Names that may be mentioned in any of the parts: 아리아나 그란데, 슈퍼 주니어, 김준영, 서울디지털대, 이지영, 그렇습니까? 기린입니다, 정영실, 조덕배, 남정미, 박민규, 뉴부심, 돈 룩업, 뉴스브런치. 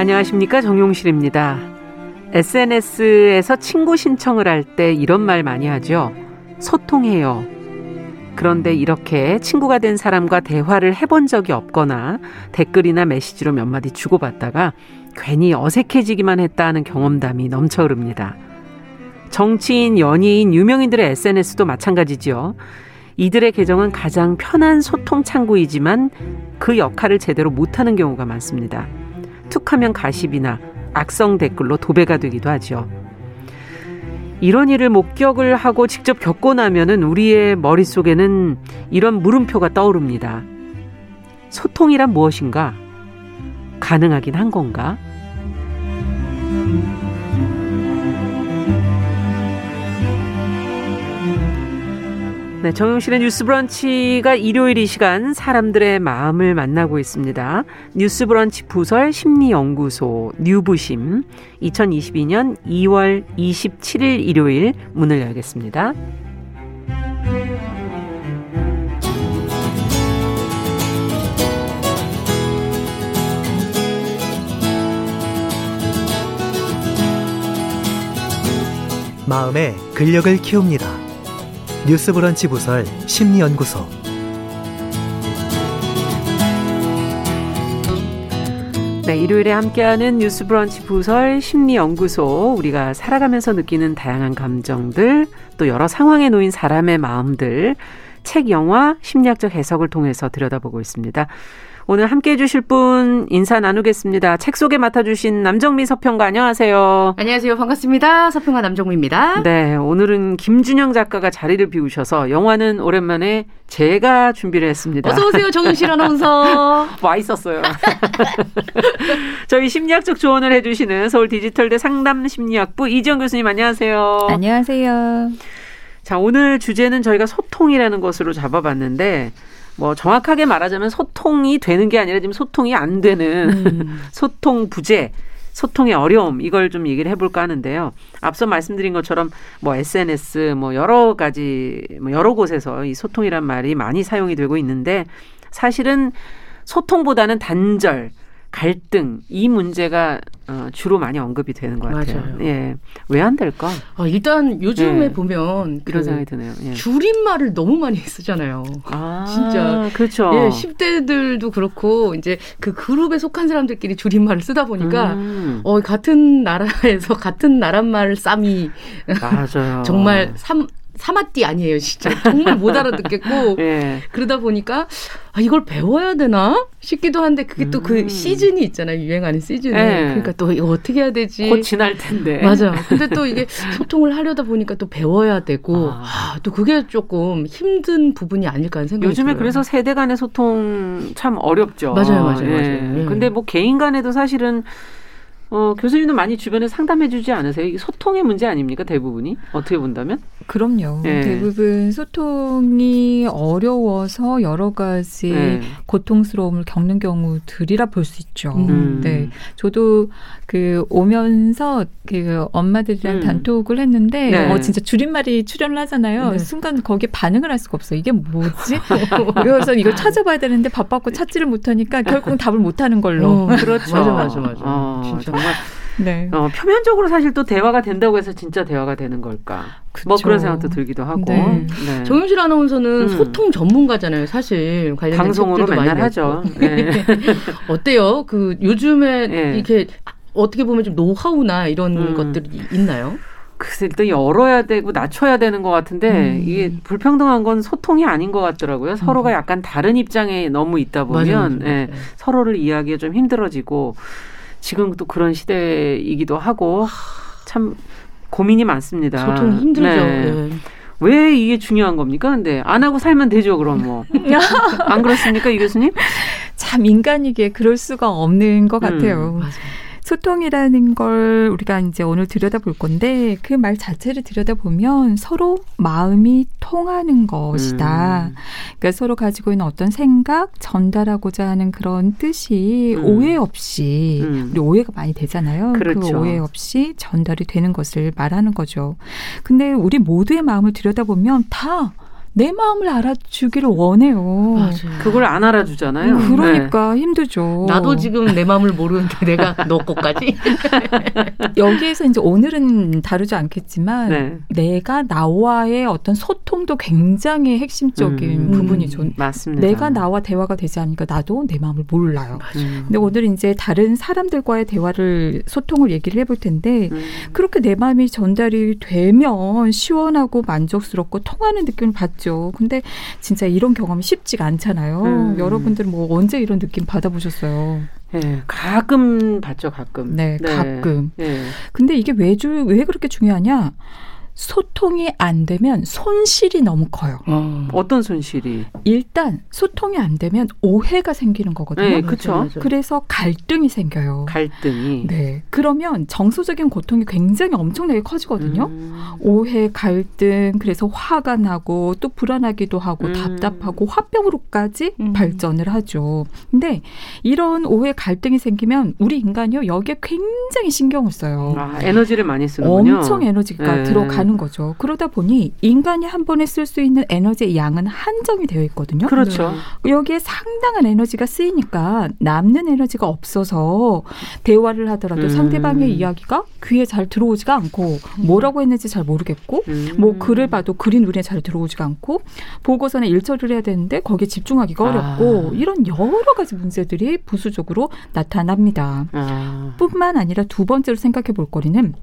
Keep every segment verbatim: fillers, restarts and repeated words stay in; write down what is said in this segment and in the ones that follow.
안녕하십니까, 정용실입니다. 에스엔에스에서 친구 신청을 할 때 이런 말 많이 하죠. 소통해요. 그런데 이렇게 친구가 된 사람과 대화를 해본 적이 없거나 댓글이나 메시지로 몇 마디 주고받다가 괜히 어색해지기만 했다는 경험담이 넘쳐 흐릅니다. 정치인, 연예인, 유명인들의 에스엔에스도 마찬가지지요. 이들의 계정은 가장 편한 소통 창구이지만 그 역할을 제대로 못하는 경우가 많습니다. 툭하면 가십이나 악성 댓글로 도배가 되기도 하죠. 이런 일을 목격을 하고 직접 겪고 나면은 우리의 머릿속에는 이런 물음표가 떠오릅니다. 소통이란 무엇인가? 가능하긴 한 건가? 네, 정용실의 뉴스브런치가 일요일 이 시간 사람들의 마음을 만나고 있습니다. 뉴스브런치 부설 심리연구소 뉴부심 이천이십이 년 이월 이십칠 일 일요일 문을 열겠습니다. 마음의 근력을 키웁니다. 뉴스브런치 부설 심리연구소. 네, 일요일에 함께하는 뉴스브런치 부설 심리연구소. 우리가 살아가면서 느끼는 다양한 감정들, 또 여러 상황에 놓인 사람의 마음들, 책, 영화, 심리학적 해석을 통해서 들여다보고 있습니다. 오늘 함께해 주실 분 인사 나누겠습니다. 책 소개 맡아주신 남정미 서평가, 안녕하세요. 안녕하세요. 반갑습니다. 서평가 남정미입니다. 네, 오늘은 김준영 작가가 자리를 비우셔서 영화는 오랜만에 제가 준비를 했습니다. 어서 오세요, 정영실 아나운서. 와 있었어요. 저희 심리학적 조언을 해주시는 서울디지털대 상담심리학부 이지영 교수님, 안녕하세요. 안녕하세요. 자, 오늘 주제는 저희가 소통이라는 것으로 잡아봤는데, 뭐 정확하게 말하자면 소통이 되는 게 아니라 지금 소통이 안 되는 음. 소통 부재, 소통의 어려움, 이걸 좀 얘기를 해볼까 하는데요. 앞서 말씀드린 것처럼 뭐 에스엔에스, 뭐 여러 가지, 뭐 여러 곳에서 이 소통이란 말이 많이 사용이 되고 있는데, 사실은 소통보다는 단절, 갈등, 이 문제가 어, 주로 많이 언급이 되는 것 같아요. 맞아요. 예, 왜 안 될까? 아, 일단 요즘에 예. 보면 그런 생각이 드네요. 예. 줄임말을 너무 많이 쓰잖아요. 아, 진짜 그렇죠. 예, 십 대들도 그렇고 이제 그 그룹에 속한 사람들끼리 줄임말을 쓰다 보니까 음. 어, 같은 나라에서 같은 나라말 쌈이 맞아요. 정말 삼. 사마띠 아니에요, 진짜. 정말 못 알아듣겠고. 예. 그러다 보니까 아, 이걸 배워야 되나 싶기도 한데, 그게 음. 또 그 시즌이 있잖아요. 유행하는 시즌이. 예. 그러니까 또 이거 어떻게 해야 되지. 곧 지날 텐데. 맞아요. 근데 또 이게 소통을 하려다 보니까 또 배워야 되고, 아. 아, 또 그게 조금 힘든 부분이 아닐까 하는 생각이 요즘에 들어요. 그래서 세대 간의 소통 참 어렵죠. 맞아요. 맞아요. 예. 맞아요. 예. 근데 뭐 개인 간에도 사실은 어, 교수님도 많이 주변에 상담해 주지 않으세요? 이게 소통의 문제 아닙니까? 대부분이? 어떻게 본다면? 그럼요. 네. 대부분 소통이 어려워서 여러 가지 네. 고통스러움을 겪는 경우들이라 볼 수 있죠. 음. 네. 저도 그 오면서 그 엄마들이랑 음. 단톡을 했는데 네. 어, 진짜 줄임말이 출연을 하잖아요. 네. 순간 거기에 반응을 할 수가 없어요. 이게 뭐지? 그래서 이걸 찾아봐야 되는데 바빴고 찾지를 못하니까 결국 답을 못하는 걸로. 어, 그렇죠. 맞아, 맞아, 맞아. 어, 진짜. 정말 네. 어, 표면적으로 사실 또 대화가 된다고 해서 진짜 대화가 되는 걸까? 그쵸. 뭐 그런 생각도 들기도 하고. 네. 네. 정용실 아나운서는 음. 소통 전문가잖아요, 사실. 관련된 방송으로 맨날 하죠. 네. 어때요? 그 요즘에 네. 이렇게 어떻게 보면 좀 노하우나 이런 음. 것들이 있나요? 글쎄, 일단 열어야 되고 낮춰야 되는 것 같은데 음. 이게 불평등한 건 소통이 아닌 것 같더라고요. 서로가 음. 약간 다른 입장에 너무 있다 보면 맞아, 예, 서로를 이해하기가 좀 힘들어지고, 지금 또 그런 시대이기도 하고 참 고민이 많습니다. 소통이 힘들죠. 네. 네. 왜 이게 중요한 겁니까? 근데 안 하고 살면 되죠, 그럼 뭐. 안 그렇습니까, 이 교수님? 참 인간이기에 그럴 수가 없는 것 같아요. 음, 맞아요. 소통이라는 걸 우리가 이제 오늘 들여다볼 건데, 그 말 자체를 들여다보면 서로 마음이 통하는 것이다. 음. 그러니까 서로 가지고 있는 어떤 생각, 전달하고자 하는 그런 뜻이 음. 오해 없이 음. 우리 오해가 많이 되잖아요. 그렇죠. 그 오해 없이 전달이 되는 것을 말하는 거죠. 근데 우리 모두의 마음을 들여다보면 다 내 마음을 알아주기를 원해요. 맞아요. 그걸 안 알아주잖아요. 음, 그러니까 네. 힘들죠. 나도 지금 내 마음을 모르는데 내가 너 것까지. 여기에서 이제 오늘은 다루지 않겠지만 네. 내가 나와의 어떤 소통도 굉장히 핵심적인 음, 부분이죠. 음, 맞습니다. 내가 나와 대화가 되지 않으니까 나도 내 마음을 몰라요. 맞아요. 근데 오늘 이제 다른 사람들과의 대화를 소통을 얘기를 해볼 텐데 음. 그렇게 내 마음이 전달이 되면 시원하고 만족스럽고 통하는 느낌을 받. 근데 진짜 이런 경험이 쉽지가 않잖아요. 음. 여러분들은 뭐 언제 이런 느낌 받아보셨어요? 네, 가끔 받죠, 가끔. 네, 네. 가끔. 네. 근데 이게 왜, 주, 왜 그렇게 중요하냐? 소통이 안 되면 손실이 너무 커요. 어. 어떤 손실이? 일단 소통이 안 되면 오해가 생기는 거거든요. 네, 그렇죠. 그래서 갈등이 생겨요. 갈등이. 네. 그러면 정서적인 고통이 굉장히 엄청나게 커지거든요. 음. 오해, 갈등, 그래서 화가 나고 또 불안하기도 하고 음. 답답하고 화병으로까지 음. 발전을 하죠. 근데 이런 오해, 갈등이 생기면 우리 인간이요 여기에 굉장히 신경을 써요. 아, 에너지를 많이 쓰는군요. 엄청 에너지가 네. 들어가는. 거죠. 그러다 보니 인간이 한 번에 쓸 수 있는 에너지의 양은 한정이 되어 있거든요. 그렇죠. 여기에 상당한 에너지가 쓰이니까 남는 에너지가 없어서 대화를 하더라도 음. 상대방의 이야기가 귀에 잘 들어오지가 않고 뭐라고 했는지 잘 모르겠고 음. 뭐 글을 봐도 글이 눈에 잘 들어오지가 않고 보고서는 일처리를 해야 되는데 거기에 집중하기가 어렵고 아. 이런 여러 가지 문제들이 부수적으로 나타납니다. 아. 뿐만 아니라 두 번째로 생각해 볼 거리는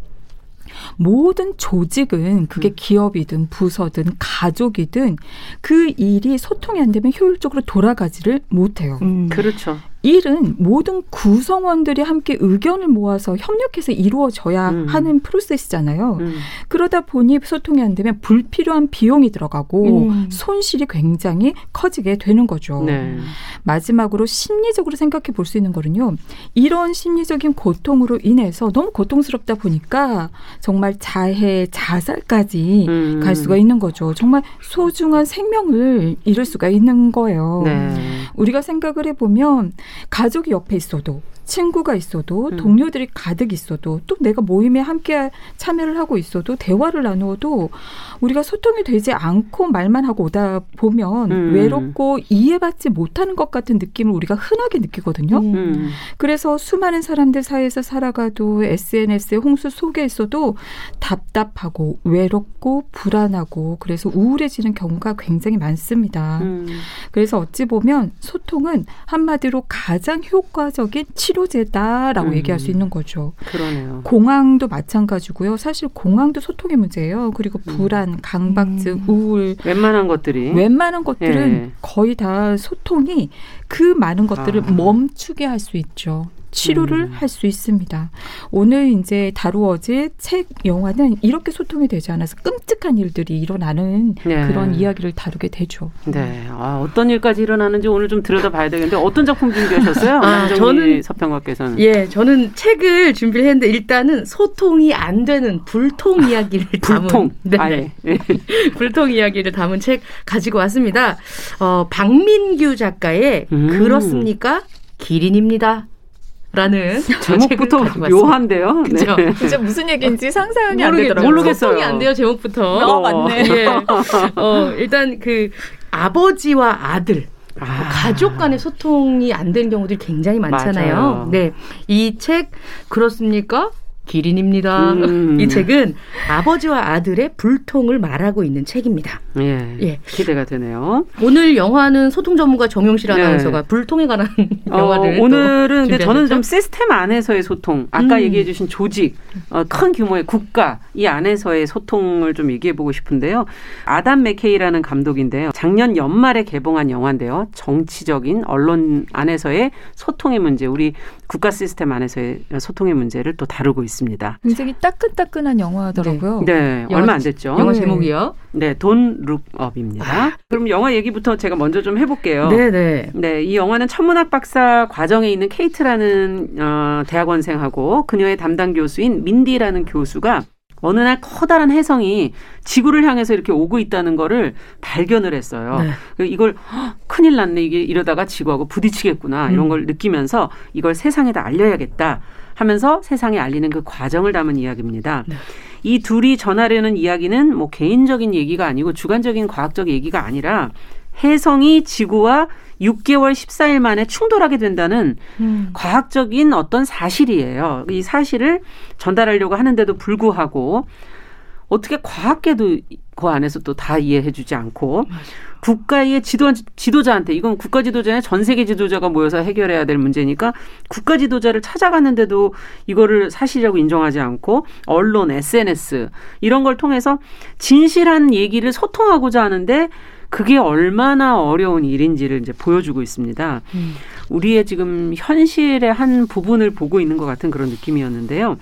모든 조직은 그게 기업이든 부서든 가족이든 그 일이 소통이 안 되면 효율적으로 돌아가지를 못해요. 음. 그렇죠. 일은 모든 구성원들이 함께 의견을 모아서 협력해서 이루어져야 음. 하는 프로세스잖아요. 음. 그러다 보니 소통이 안 되면 불필요한 비용이 들어가고 음. 손실이 굉장히 커지게 되는 거죠. 네. 마지막으로 심리적으로 생각해 볼 수 있는 거는요. 이런 심리적인 고통으로 인해서 너무 고통스럽다 보니까 정말 자해, 자살까지 음. 갈 수가 있는 거죠. 정말 소중한 생명을 잃을 수가 있는 거예요. 네. 우리가 생각을 해보면 가족이 옆에 있어도 친구가 있어도 음. 동료들이 가득 있어도 또 내가 모임에 함께 참여를 하고 있어도 대화를 나누어도 우리가 소통이 되지 않고 말만 하고 오다 보면 음. 외롭고 이해받지 못하는 것 같은 느낌을 우리가 흔하게 느끼거든요. 음. 그래서 수많은 사람들 사이에서 살아가도 에스엔에스의 홍수 속에 있어도 답답하고 외롭고 불안하고 그래서 우울해지는 경우가 굉장히 많습니다. 음. 그래서 어찌 보면 소통은 한마디로 가장 효과적인 치료 치료제다라고 음, 얘기할 수 있는 거죠. 그러네요. 공황도 마찬가지고요. 사실 공황도 소통의 문제예요. 그리고 불안, 강박증, 음. 우울. 웬만한 것들이. 웬만한 것들은 예. 거의 다 소통이 그 많은 것들을 아. 멈추게 할 수 있죠. 치료를 음. 할 수 있습니다. 오늘 이제 다루어질 책, 영화는 이렇게 소통이 되지 않아서 끔찍한 일들이 일어나는 네. 그런 이야기를 다루게 되죠. 네, 아, 어떤 일까지 일어나는지 오늘 좀 들여다봐야 되겠는데 어떤 작품 준비하셨어요? 아, 저는 서평가께서는 예, 저는 책을 준비했는데 일단은 소통이 안 되는 불통 이야기를 불통. 담은 네. 아, 예. 불통 이야기를 담은 책 가지고 왔습니다. 어, 박민규 작가의 음. 그렇습니까? 기린입니다. 라는 제목부터 묘한데요. 그렇죠. 네. 진짜 무슨 얘기인지 상상이 안 되더라고요. 모르겠어요. 소통이 안 돼요. 제목부터. 어, 맞네. 네. 어, 일단 그 아버지와 아들. 아. 가족 간의 소통이 안 되는 경우들이 굉장히 많잖아요. 맞아요. 네. 이 책 그렇습니까? 기린입니다. 음. 이 책은 아버지와 아들의 불통을 말하고 있는 책입니다. 예, 예. 기대가 되네요. 오늘 영화는 소통 전문가 정용실 아나운서가 네. 불통에 관한 어, 영화를 오늘은 근데 저는 좀 시스템 안에서의 소통, 아까 음. 얘기해 주신 조직, 어, 큰 규모의 국가 이 안에서의 소통을 좀 얘기해 보고 싶은데요. 아담 맥케이라는 감독인데요. 작년 연말에 개봉한 영화인데요. 정치적인 언론 안에서의 소통의 문제, 우리 국가 시스템 안에서의 소통의 문제를 또 다루고 있습니다. 굉장히 따끈따끈한 영화더라고요. 네, 네. 얼마 안 됐죠. 영화 제목이요? 네, 돈 룩업입니다. 아. 그럼 영화 얘기부터 제가 먼저 좀 해볼게요. 네네. 네, 이 영화는 천문학 박사 과정에 있는 케이트라는 어, 대학원생하고 그녀의 담당 교수인 민디라는 교수가 어느 날 커다란 혜성이 지구를 향해서 이렇게 오고 있다는 거를 발견을 했어요. 네. 이걸 허, 큰일 났네. 이게 이러다가 지구하고 부딪히겠구나. 음. 이런 걸 느끼면서 이걸 세상에다 알려야겠다 하면서 세상에 알리는 그 과정을 담은 이야기입니다. 네. 이 둘이 전하려는 이야기는 뭐 개인적인 얘기가 아니고 주관적인 과학적 얘기가 아니라 혜성이 지구와 육 개월 십사 일 만에 충돌하게 된다는 음. 과학적인 어떤 사실이에요. 이 사실을 전달하려고 하는데도 불구하고 어떻게 과학계도 그 안에서 또 다 이해해 주지 않고 맞아요. 국가의 지도, 지도자한테 이건 국가 지도자의 전 세계 지도자가 모여서 해결해야 될 문제니까 국가 지도자를 찾아갔는데도 이거를 사실이라고 인정하지 않고 언론, 에스엔에스 이런 걸 통해서 진실한 얘기를 소통하고자 하는데 그게 얼마나 어려운 일인지를 이제 보여주고 있습니다. 음. 우리의 지금 현실의 한 부분을 보고 있는 것 같은 그런 느낌이었는데요.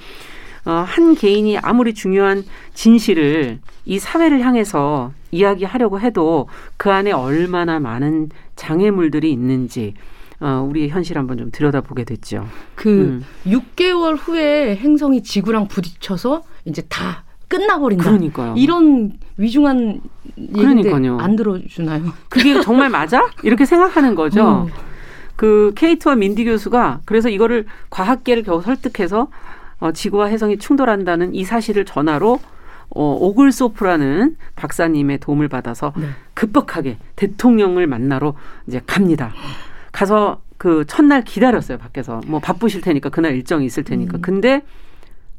어, 한 개인이 아무리 중요한 진실을 이 사회를 향해서 이야기하려고 해도 그 안에 얼마나 많은 장애물들이 있는지 어, 우리의 현실 한번 좀 들여다보게 됐죠. 그 음. 육 개월 후에 행성이 지구랑 부딪혀서 이제 다 끝나버린다. 그러니까요. 이런 위중한 얘기인데 안 들어주나요? 그게 정말 맞아? 이렇게 생각하는 거죠. 음. 그 케이트와 민디 교수가 그래서 이거를 과학계를 겨우 설득해서 어, 지구와 혜성이 충돌한다는 이 사실을 전하로 어, 오글소프라는 박사님의 도움을 받아서 네. 급박하게 대통령을 만나러 이제 갑니다. 가서 그 첫날 기다렸어요. 밖에서 뭐 바쁘실 테니까 그날 일정이 있을 테니까. 음. 근데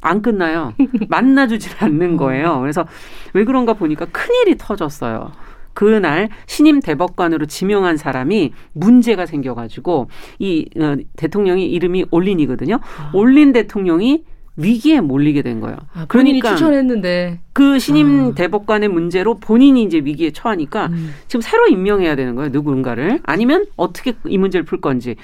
안 끝나요. 만나주질 않는 거예요. 그래서 왜 그런가 보니까 큰일이 터졌어요. 그날 신임 대법관으로 지명한 사람이 문제가 생겨가지고 이 어, 대통령이 이름이 올린이거든요. 아. 올린 대통령이 위기에 몰리게 된 거예요. 아, 본인이 그러니까 추천했는데. 그 신임 아. 대법관의 문제로 본인이 이제 위기에 처하니까 음. 지금 새로 임명해야 되는 거예요. 누군가를. 아니면 어떻게 이 문제를 풀 건지.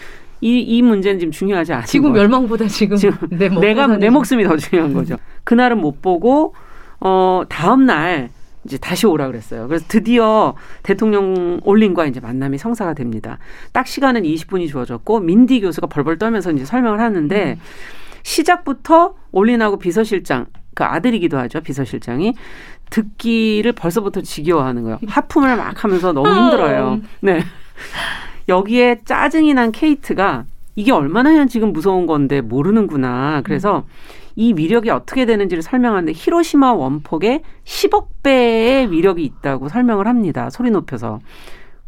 이, 이 문제는 지금 중요하지 않아요. 지금 멸망보다 지금, 지금 내, 내가, 내 목숨이 더 중요한 거죠. 그날은 못 보고 어, 다음 날 이제 다시 오라 그랬어요. 그래서 드디어 대통령 올린과 이제 만남이 성사가 됩니다. 딱 시간은 이십 분이 주어졌고 민디 교수가 벌벌 떨면서 이제 설명을 하는데 음. 시작부터 올린하고 비서실장 그 아들이기도 하죠. 비서실장이 듣기를 벌써부터 지겨워하는 거예요. 하품을 막 하면서 너무 힘들어요. 네. 여기에 짜증이 난 케이트가 이게 얼마나 지금 무서운 건데 모르는구나. 그래서 음. 이 위력이 어떻게 되는지를 설명하는데 히로시마 원폭에 십억 배의 위력이 있다고 설명을 합니다. 소리 높여서.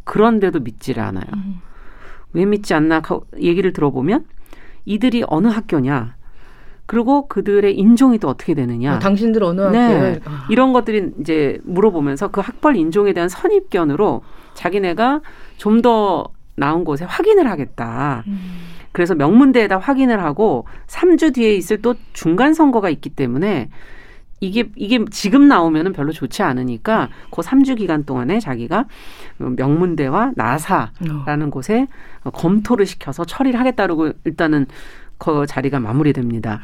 그런데도 믿지를 않아요. 음. 왜 믿지 않나 얘기를 들어보면 이들이 어느 학교냐. 그리고 그들의 인종이 또 어떻게 되느냐. 어, 당신들 어느 학교에. 네. 아. 이런 것들이 이제 물어보면서 그 학벌 인종에 대한 선입견으로 자기네가 좀 더 나온 곳에 확인을 하겠다. 음. 그래서 명문대에다 확인을 하고 삼 주 뒤에 있을 또 중간 선거가 있기 때문에 이게 이게 지금 나오면은 별로 좋지 않으니까 그 삼 주 기간 동안에 자기가 명문대와 나사라는 어. 곳에 검토를 시켜서 처리를 하겠다고 일단은 그 자리가 마무리됩니다.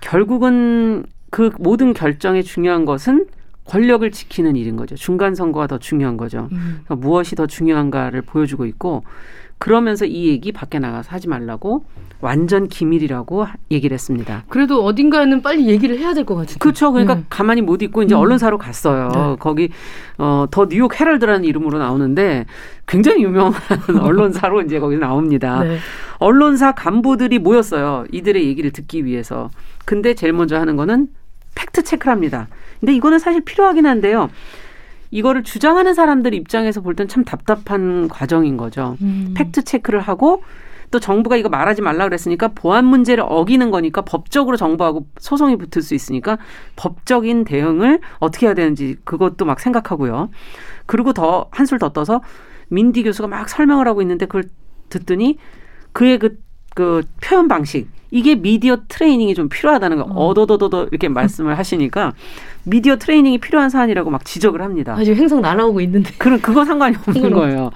결국은 그 모든 결정의 중요한 것은 권력을 지키는 일인 거죠. 중간 선거가 더 중요한 거죠. 음. 무엇이 더 중요한가를 보여주고 있고 그러면서 이 얘기 밖에 나가서 하지 말라고 완전 기밀이라고 얘기를 했습니다. 그래도 어딘가에는 빨리 얘기를 해야 될 것 같은데. 그렇죠. 그러니까 네. 가만히 못 있고 이제 음. 언론사로 갔어요. 네. 거기 어, 더 뉴욕 헤럴드라는 이름으로 나오는데 굉장히 유명한 언론사로 이제 거기서 나옵니다. 네. 언론사 간부들이 모였어요. 이들의 얘기를 듣기 위해서. 근데 제일 먼저 하는 거는 팩트 체크를 합니다. 근데 이거는 사실 필요하긴 한데요. 이거를 주장하는 사람들 입장에서 볼 땐 참 답답한 과정인 거죠. 음. 팩트 체크를 하고 또 정부가 이거 말하지 말라 그랬으니까 보안 문제를 어기는 거니까 법적으로 정부하고 소송이 붙을 수 있으니까 법적인 대응을 어떻게 해야 되는지 그것도 막 생각하고요. 그리고 더 한술 더 떠서 민디 교수가 막 설명을 하고 있는데 그걸 듣더니 그의 그, 그 표현 방식 이게 미디어 트레이닝이 좀 필요하다는 거. 어. 어더더더더 이렇게 말씀을 하시니까 미디어 트레이닝이 필요한 사안이라고 막 지적을 합니다. 아, 지금 행성 날아오고 있는데. 그럼 그건 상관이 없는 거예요.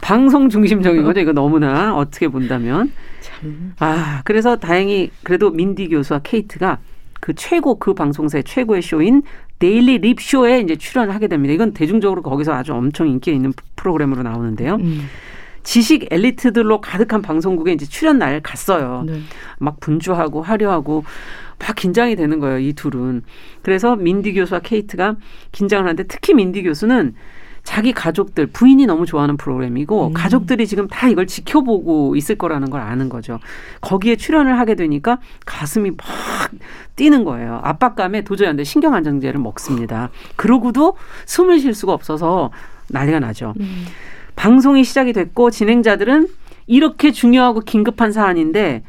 방송 중심적인 거죠. 이거 너무나 어떻게 본다면. 참. 아, 그래서 다행히 그래도 민디 교수와 케이트가 그 최고 그 방송사의 최고의 쇼인 데일리 립 쇼에 이제 출연하게 됩니다. 이건 대중적으로 거기서 아주 엄청 인기 있는 프로그램으로 나오는데요. 음. 지식 엘리트들로 가득한 방송국에 이제 출연 날 갔어요. 네. 막 분주하고 화려하고 막 긴장이 되는 거예요. 이 둘은. 그래서 민디 교수와 케이트가 긴장을 하는데 특히 민디 교수는 자기 가족들, 부인이 너무 좋아하는 프로그램이고 음. 가족들이 지금 다 이걸 지켜보고 있을 거라는 걸 아는 거죠. 거기에 출연을 하게 되니까 가슴이 막 뛰는 거예요. 압박감에 도저히 안 돼. 신경안정제를 먹습니다. 그러고도 숨을 쉴 수가 없어서 난리가 나죠. 음. 방송이 시작이 됐고 진행자들은 이렇게 중요하고 긴급한 사안인데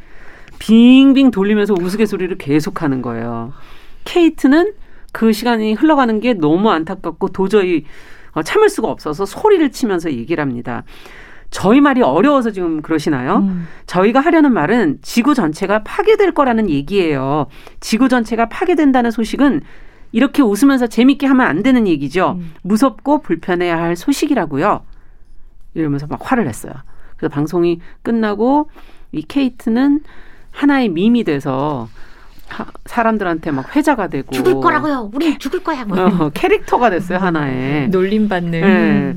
빙빙 돌리면서 우스갯소리를 계속하는 거예요. 케이트는 그 시간이 흘러가는 게 너무 안타깝고 도저히 참을 수가 없어서 소리를 치면서 얘기를 합니다. 저희 말이 어려워서 지금 그러시나요? 음. 저희가 하려는 말은 지구 전체가 파괴될 거라는 얘기예요. 지구 전체가 파괴된다는 소식은 이렇게 웃으면서 재밌게 하면 안 되는 얘기죠. 음. 무섭고 불편해야 할 소식이라고요. 이러면서 막 화를 냈어요. 그래서 방송이 끝나고 이 케이트는 하나의 밈이 돼서 하, 사람들한테 막 회자가 되고 죽을 거라고요. 우린 죽을 거야. 뭐. 어, 캐릭터가 됐어요. 하나의. 놀림받는. 네.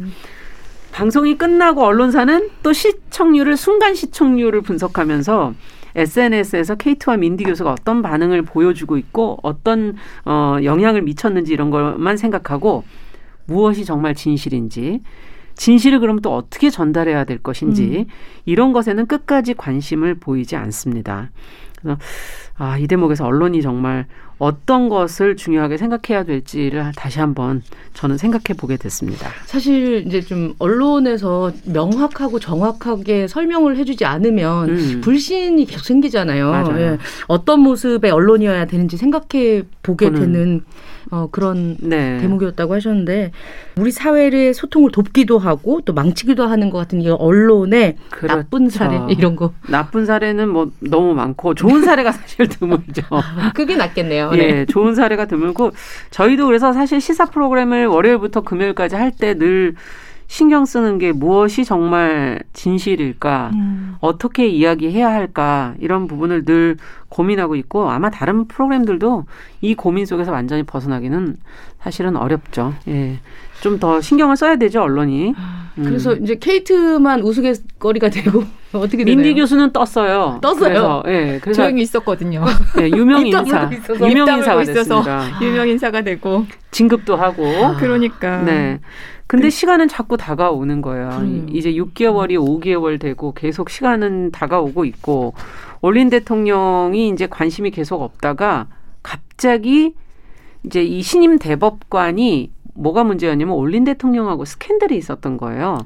방송이 끝나고 언론사는 또 시청률을 순간 시청률을 분석하면서 에스엔에스에서 케이트와 민디 교수가 어떤 반응을 보여주고 있고 어떤 어, 영향을 미쳤는지 이런 것만 생각하고 무엇이 정말 진실인지 진실을 그럼 또 어떻게 전달해야 될 것인지 음. 이런 것에는 끝까지 관심을 보이지 않습니다. 그래서 아, 이 대목에서 언론이 정말 어떤 것을 중요하게 생각해야 될지를 다시 한번 저는 생각해 보게 됐습니다. 사실 이제 좀 언론에서 명확하고 정확하게 설명을 해주지 않으면 음. 불신이 계속 생기잖아요. 예. 어떤 모습의 언론이어야 되는지 생각해 보게 되는 어, 그런 네. 대목이었다고 하셨는데 우리 사회의 소통을 돕기도 하고 또 망치기도 하는 것 같은 이 언론의 그렇죠. 나쁜 사례 이런 거. 나쁜 사례는 뭐 너무 많고 좋은 사례가 사실 드물죠. 그게 낫겠네요. 네. 예, 좋은 사례가 드물고 저희도 그래서 사실 시사 프로그램을 월요일부터 금요일까지 할 때 늘 신경 쓰는 게 무엇이 정말 진실일까 음. 어떻게 이야기해야 할까 이런 부분을 늘 고민하고 있고 아마 다른 프로그램들도 이 고민 속에서 완전히 벗어나기는 사실은 어렵죠. 예. 좀 더 신경을 써야 되죠 언론이. 음. 그래서 이제 케이트만 우스갯거리가 되고 어떻게 되나요? 민디 교수는 떴어요. 떴어요. 그래서, 예, 그래서 조용히 있었거든요. 예, 유명 인사, 유명 인사가 됐습니다. 유명 인사가 되고 진급도 하고. 아, 그러니까. 네. 근데 그, 시간은 자꾸 다가오는 거예요. 그래요. 이제 육 개월이 오 개월 되고 계속 시간은 다가오고 있고 올린 대통령이 이제 관심이 계속 없다가 갑자기 이제 이 신임 대법관이 뭐가 문제였냐면 올린 대통령하고 스캔들이 있었던 거예요.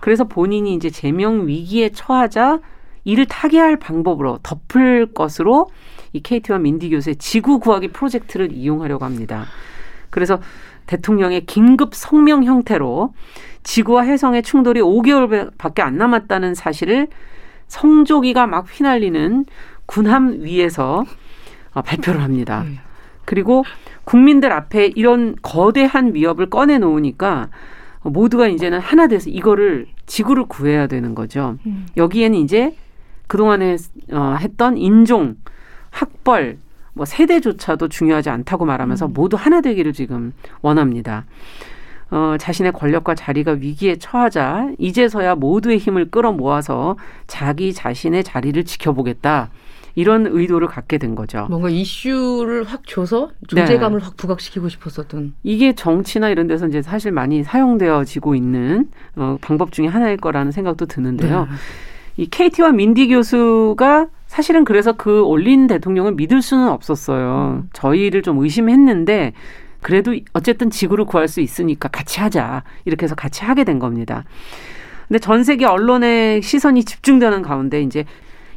그래서 본인이 이제 제명 위기에 처하자 이를 타개할 방법으로 덮을 것으로 이 케이티와 민디 교수의 지구 구하기 프로젝트를 이용하려고 합니다. 그래서 대통령의 긴급 성명 형태로 지구와 해성의 충돌이 오 개월밖에 안 남았다는 사실을 성조기가 막 휘날리는 군함 위에서 발표를 합니다. 그리고 국민들 앞에 이런 거대한 위협을 꺼내놓으니까 모두가 이제는 하나 돼서 이거를 지구를 구해야 되는 거죠. 음. 여기에는 이제 그동안에 어, 했던 인종, 학벌, 뭐 세대조차도 중요하지 않다고 말하면서 음. 모두 하나 되기를 지금 원합니다. 어, 자신의 권력과 자리가 위기에 처하자 이제서야 모두의 힘을 끌어모아서 자기 자신의 자리를 지켜보겠다. 이런 의도를 갖게 된 거죠. 뭔가 이슈를 확 줘서 존재감을 네. 확 부각시키고 싶었었던. 이게 정치나 이런 데서 이제 사실 많이 사용되어지고 있는 어, 방법 중에 하나일 거라는 생각도 드는데요. 네. 이 케이티와 민디 교수가 사실은 그래서 그 올린 대통령을 믿을 수는 없었어요. 음. 저희를 좀 의심했는데 그래도 어쨌든 지구를 구할 수 있으니까 같이 하자. 이렇게 해서 같이 하게 된 겁니다. 근데 전 세계 언론의 시선이 집중되는 가운데 이제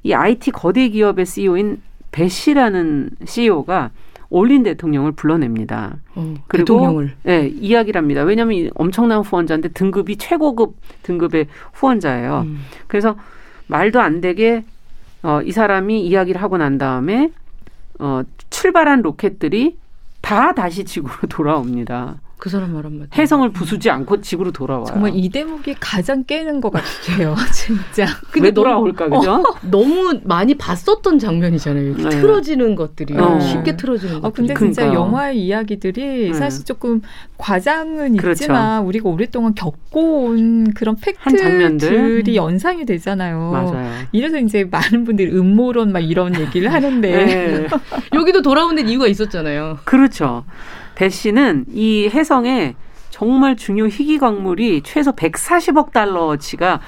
이 아이티 거대 기업의 씨이오인 배 씨라는 씨이오가 올린 대통령을 불러냅니다. 어, 그리고 대통령을. 네, 이야기를 합니다. 왜냐하면 엄청난 후원자인데 등급이 최고급 등급의 후원자예요. 음. 그래서 말도 안 되게 어, 이 사람이 이야기를 하고 난 다음에 어, 출발한 로켓들이 다 다시 지구로 돌아옵니다. 그 사람 말 한마디. 해성을 부수지 않고 지구로 돌아와요. 정말 이 대목이 가장 깨는 것 같아요. 진짜. 근데 왜 돌아올까 너무, 그죠? 어, 너무 많이 봤었던 장면이잖아요. 네. 틀어지는 것들이. 어. 쉽게 틀어지는 것들. 어, 근데 진짜 그러니까요. 영화의 이야기들이 네. 사실 조금 과장은 그렇죠. 있지만 우리가 오랫동안 겪고 온 그런 팩트들이 연상이 되잖아요. 맞아요. 이래서 이제 많은 분들이 음모론 막 이런 얘기를 하는데 네. 여기도 돌아온 데 이유가 있었잖아요. 그렇죠. 배 씨는 이 해성에 정말 중요 희귀 광물이 최소 백사십억 달러치가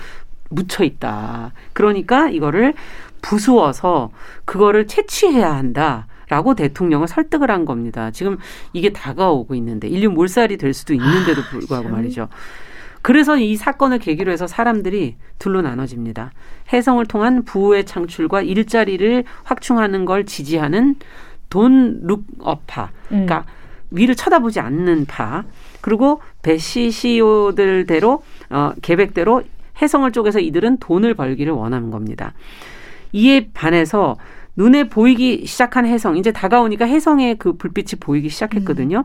묻혀 있다. 그러니까 이거를 부수어서 그거를 채취해야 한다. 라고 대통령을 설득을 한 겁니다. 지금 이게 다가오고 있는데 인류 몰살이 될 수도 있는데도 불구하고 말이죠. 그래서 이 사건을 계기로 해서 사람들이 둘로 나눠집니다. 해성을 통한 부의 창출과 일자리를 확충하는 걸 지지하는 돈 룩업 파. 그러니까 위를 쳐다보지 않는 파. 그리고 배시 씨이오들대로 어, 계획대로 해성을 쪼개서 이들은 돈을 벌기를 원하는 겁니다. 이에 반해서 눈에 보이기 시작한 해성, 이제 다가오니까 해성의 그 불빛이 보이기 시작했거든요. 음.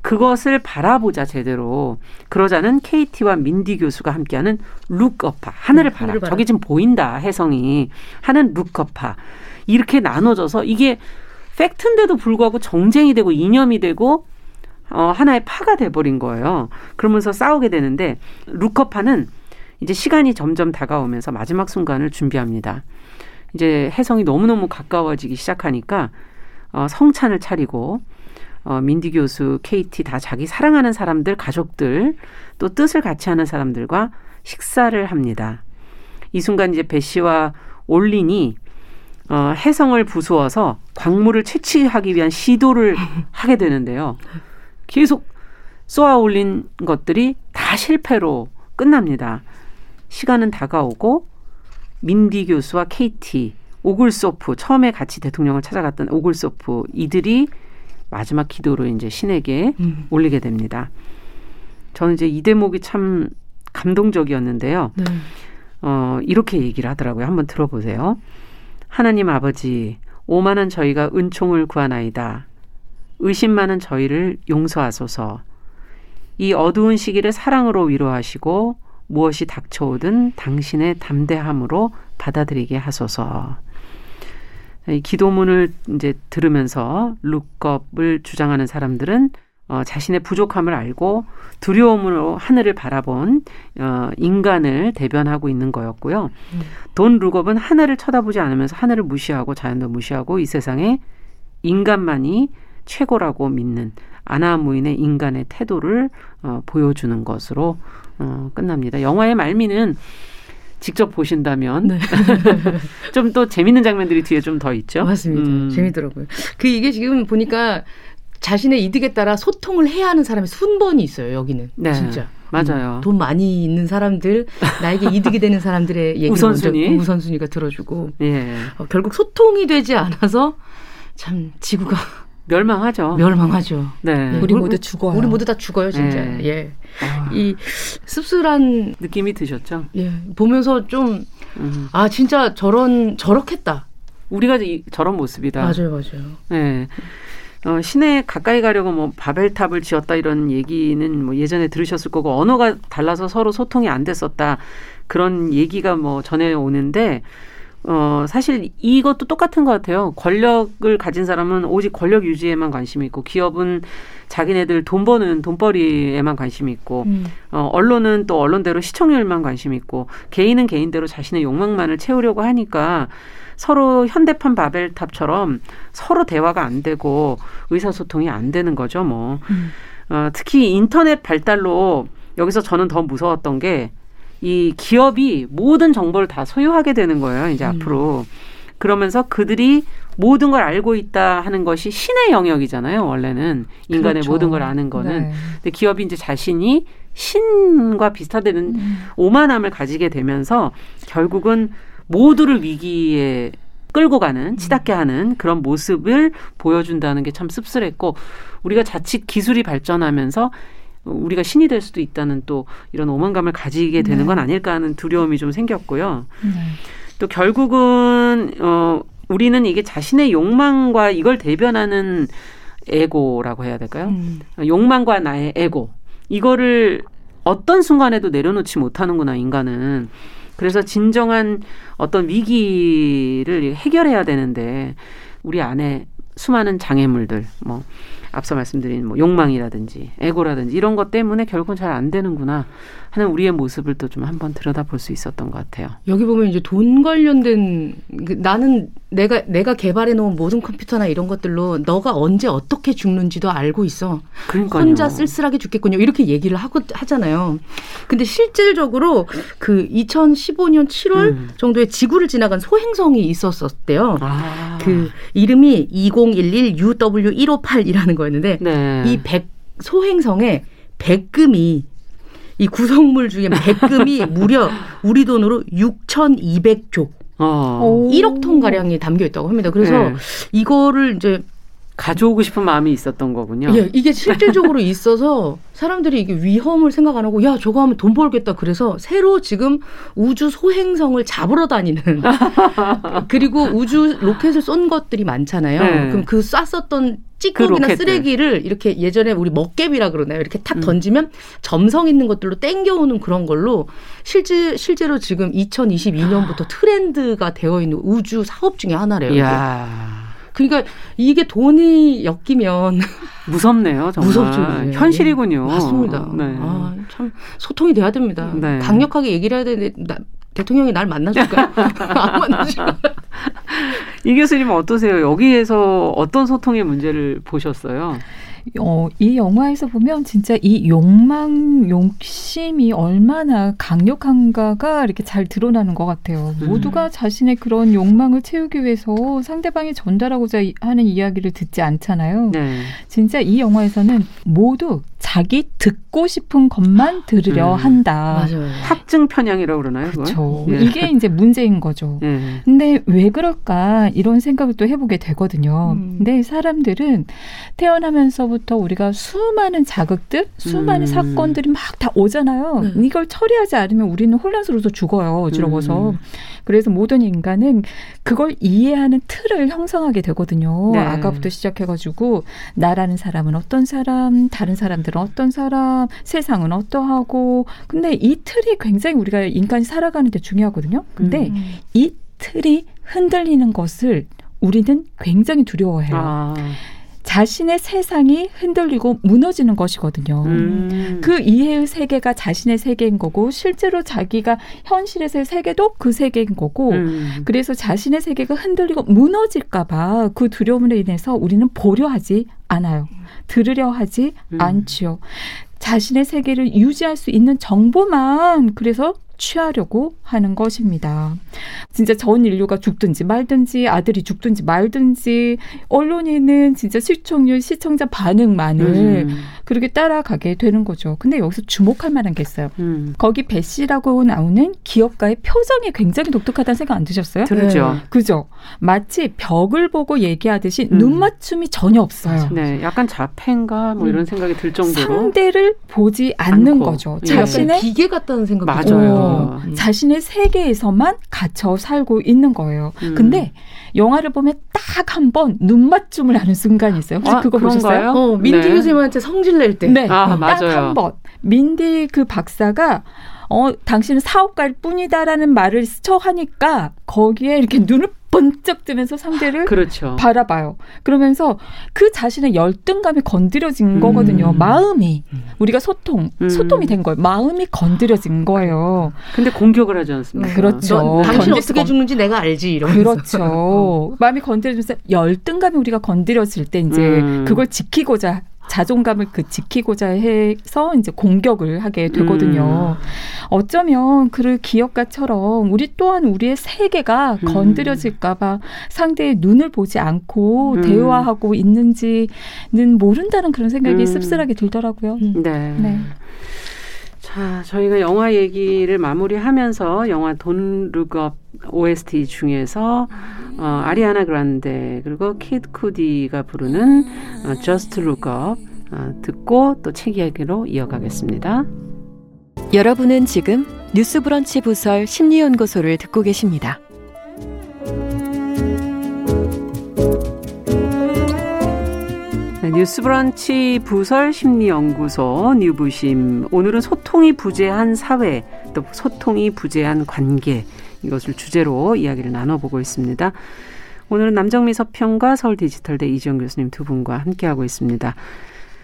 그것을 바라보자 제대로. 그러자는 케이티와 민디 교수가 함께하는 룩업파, 하늘을 음, 봐라. 봐라. 저기 지금 보인다, 해성이. 하는 룩업파. 이렇게 나눠져서 이게 팩트인데도 불구하고 정쟁이 되고 이념이 되고 어, 하나의 파가 돼버린 거예요. 그러면서 싸우게 되는데 룩업파는 이제 시간이 점점 다가오면서 마지막 순간을 준비합니다. 이제 해성이 너무너무 가까워지기 시작하니까 어, 성찬을 차리고 어, 민디 교수, 케이티 다 자기 사랑하는 사람들, 가족들 또 뜻을 같이 하는 사람들과 식사를 합니다. 이 순간 이제 배 씨와 올린이 어, 해성을 부수어서 광물을 채취하기 위한 시도를 하게 되는데요. 계속 쏘아 올린 것들이 다 실패로 끝납니다. 시간은 다가오고 민디 교수와 케이티, 오글소프, 처음에 같이 대통령을 찾아갔던 오글소프, 이들이 마지막 기도로 이제 신에게 음. 올리게 됩니다. 저는 이제 이 대목이 참 감동적이었는데요. 네. 어, 이렇게 얘기를 하더라고요. 한번 들어보세요. 하나님 아버지, 오만한 저희가 은총을 구하나이다. 의심 많은 저희를 용서하소서. 이 어두운 시기를 사랑으로 위로하시고 무엇이 닥쳐오든 당신의 담대함으로 받아들이게 하소서. 이 기도문을 이제 들으면서 룩업을 주장하는 사람들은 어, 자신의 부족함을 알고 두려움으로 하늘을 바라본 어, 인간을 대변하고 있는 거였고요. 음. 돈 룩업은 하늘을 쳐다보지 않으면서 하늘을 무시하고 자연도 무시하고 이 세상에 인간만이 최고라고 믿는 아나무인의 인간의 태도를 어, 보여주는 것으로 어, 끝납니다. 영화의 말미는 직접 보신다면 네. 좀 또 재밌는 장면들이 뒤에 좀 더 있죠. 맞습니다. 음. 재밌더라고요. 그 이게 지금 보니까 자신의 이득에 따라 소통을 해야 하는 사람의 순번이 있어요. 여기는 네. 진짜. 맞아요. 음, 돈 많이 있는 사람들, 나에게 이득이 되는 사람들의 얘기를 우선순위. 먼저, 우선순위가 들어주고 예. 어, 결국 소통이 되지 않아서 참 지구가 멸망하죠. 멸망하죠. 네. 네. 우리 모두 죽어요. 우리 모두 다 죽어요, 진짜. 네. 예. 아. 이 씁쓸한 느낌이 드셨죠? 예. 보면서 좀, 음. 아, 진짜 저런, 저렇겠다. 우리가 이, 저런 모습이다. 맞아요, 맞아요. 예. 어, 신에 가까이 가려고 뭐 바벨탑을 지었다 이런 얘기는 뭐 예전에 들으셨을 거고, 언어가 달라서 서로 소통이 안 됐었다. 그런 얘기가 뭐 전해 오는데, 어, 사실 이것도 똑같은 것 같아요. 권력을 가진 사람은 오직 권력 유지에만 관심이 있고, 기업은 자기네들 돈 버는 돈벌이에만 관심이 있고, 음. 어, 언론은 또 언론대로 시청률만 관심이 있고, 개인은 개인대로 자신의 욕망만을 채우려고 하니까 서로 현대판 바벨탑처럼 서로 대화가 안 되고 의사소통이 안 되는 거죠, 뭐. 음. 어, 특히 인터넷 발달로 여기서 저는 더 무서웠던 게 이 기업이 모든 정보를 다 소유하게 되는 거예요. 이제 음. 앞으로. 그러면서 그들이 모든 걸 알고 있다 하는 것이 신의 영역이잖아요. 원래는 인간의 그렇죠. 모든 걸 아는 거는. 네. 근데 기업이 이제 자신이 신과 비슷하다는 음. 오만함을 가지게 되면서 결국은 모두를 위기에 끌고 가는, 치닫게 하는 그런 모습을 보여준다는 게 참 씁쓸했고, 우리가 자칫 기술이 발전하면서 우리가 신이 될 수도 있다는 또 이런 오만감을 가지게 되는 네. 건 아닐까 하는 두려움이 좀 생겼고요. 네. 또 결국은 어, 우리는 이게 자신의 욕망과 이걸 대변하는 에고라고 해야 될까요? 음. 욕망과 나의 에고. 이거를 어떤 순간에도 내려놓지 못하는구나, 인간은. 그래서 진정한 어떤 위기를 해결해야 되는데 우리 안에 수많은 장애물들, 뭐 앞서 말씀드린 뭐 욕망이라든지 에고라든지 이런 것 때문에 결국은 잘 안 되는구나 하는 우리의 모습을 또 좀 한번 들여다볼 수 있었던 것 같아요. 여기 보면 이제 돈 관련된 나는 내가 내가 개발해 놓은 모든 컴퓨터나 이런 것들로 너가 언제 어떻게 죽는지도 알고 있어. 그러니까요. 혼자 쓸쓸하게 죽겠군요. 이렇게 얘기를 하고 하잖아요. 근데 실질적으로 그 이천십오 년 칠월 음. 정도에 지구를 지나간 소행성이 있었었대요. 아. 그 이름이 이공일일 유더블유 일오팔이라는 거였는데 네. 이 백, 소행성에 백금이 이 구성물 중에 백금이 무려 우리 돈으로 육천이백 조 어. 일억 톤 가량이 담겨 있다고 합니다. 그래서 네. 이거를 이제 가져오고 싶은 마음이 있었던 거군요. 예, 이게 실질적으로 있어서 사람들이 이게 위험을 생각 안 하고 야 저거 하면 돈 벌겠다 그래서 새로 지금 우주 소행성을 잡으러 다니는 그리고 우주 로켓을 쏜 것들이 많잖아요. 네. 그럼 그 쐈었던 찌꺼기나 그 쓰레기를 이렇게 예전에 우리 먹개비라 그러나요? 이렇게 탁 던지면 음. 점성 있는 것들로 땡겨오는 그런 걸로 실제, 실제로 지금 이천이십이 년부터 트렌드가 되어 있는 우주 사업 중에 하나래요. 이야. 그러니까 이게 돈이 엮이면 무섭네요. 정말. 무섭죠. 네. 현실이군요. 맞습니다. 네. 아, 참 소통이 돼야 됩니다. 네. 강력하게 얘기를 해야 되는데 나, 대통령이 날 만나줄까요? 안 만나줄까요? 이 교수님은 어떠세요? 여기에서 어떤 소통의 문제를 보셨어요? 어, 이 영화에서 보면 진짜 이 욕망, 욕심이 얼마나 강력한가가 이렇게 잘 드러나는 것 같아요. 음. 모두가 자신의 그런 욕망을 채우기 위해서 상대방이 전달하고자 하는 이야기를 듣지 않잖아요. 네. 진짜 이 영화에서는 모두 자기 듣고 싶은 것만 들으려 음. 한다. 맞아요. 확증 편향이라고 그러나요? 그렇죠. 예. 이게 이제 문제인 거죠. 예. 근데 왜 그럴까 이런 생각을 또 해보게 되거든요. 음. 근데 사람들은 태어나면서 우리가 수많은 자극들, 수많은 음. 사건들이 막 다 오잖아요. 음. 이걸 처리하지 않으면 우리는 혼란스러워서 죽어요. 어지러워서. 음. 그래서 모든 인간은 그걸 이해하는 틀을 형성하게 되거든요. 네. 아까부터 시작해가지고 나라는 사람은 어떤 사람, 다른 사람들은 어떤 사람, 세상은 어떠하고. 근데 이 틀이 굉장히 우리가 인간이 살아가는 데 중요하거든요. 근데 음. 이 틀이 흔들리는 것을 우리는 굉장히 두려워해요. 아. 자신의 세상이 흔들리고 무너지는 것이거든요. 음. 그 이해의 세계가 자신의 세계인 거고 실제로 자기가 현실에서의 세계도 그 세계인 거고 음. 그래서 자신의 세계가 흔들리고 무너질까 봐 그 두려움으로 인해서 우리는 보려 하지 않아요. 들으려 하지 음. 않지요. 자신의 세계를 유지할 수 있는 정보만 그래서 취하려고 하는 것입니다. 진짜 전 인류가 죽든지 말든지 아들이 죽든지 말든지 언론에는 진짜 시청률, 시청자 반응만을 음. 그렇게 따라가게 되는 거죠. 근데 여기서 주목할 만한 게 있어요. 음. 거기 배 씨라고 나오는 기업가의 표정이 굉장히 독특하다는 생각 안 드셨어요? 들었죠. 네. 그죠. 마치 벽을 보고 얘기하듯이 음. 눈 맞춤이 전혀 없어요. 네, 약간 자폐인가 뭐 음. 이런 생각이 들 정도로 상대를 보지 않는 않고. 거죠. 예. 자신의 기계 같다는 생각. 맞아요. 어, 음. 자신의 세계에서만 갇혀 살고 있는 거예요. 음. 근데 영화를 보면 딱 한 번 눈 맞춤을 하는 순간이 있어요. 혹시 아, 그거 보셨어요? 어, 민디 네. 교수님한테 성질 낼 때. 네. 아, 딱 한 번. 민디 그 박사가 어, 당신은 사업가일 뿐이다라는 말을 스쳐 하니까 거기에 이렇게 눈을 번쩍 뜨면서 상대를 그렇죠. 바라봐요. 그러면서 그 자신의 열등감이 건드려진 음. 거거든요. 마음이. 우리가 소통. 음. 소통이 된 거예요. 마음이 건드려진 거예요. 근데 공격을 하지 않습니까? 그렇죠. 당신 어떻게 건... 죽는지 내가 알지. 이러면서. 그렇죠. 어. 마음이 건드려지면서 열등감이 우리가 건드려질 때 이제 음. 그걸 지키고자 자존감을 그 지키고자 해서 이제 공격을 하게 되거든요. 음. 어쩌면 그 기업가처럼 우리 또한 우리의 세계가 음. 건드려질까봐 상대의 눈을 보지 않고 음. 대화하고 있는지는 모른다는 그런 생각이 음. 씁쓸하게 들더라고요. 네. 네. 자, 저희가 영화 얘기를 마무리하면서 영화 돈 룩업 오에스티 중에서 어, 아리아나 그란데 그리고 키드 쿠디가 부르는 어, Just Look Up 어, 듣고 또 책 이야기로 이어가겠습니다. 여러분은 지금 뉴스브런치 부설 심리연구소를 듣고 계십니다. 뉴스브런치 부설 심리연구소 뉴부심 오늘은 소통이 부재한 사회 또 소통이 부재한 관계 이것을 주제로 이야기를 나눠보고 있습니다. 오늘은 남정미 서평과 서울디지털대 이지영 교수님 두 분과 함께하고 있습니다.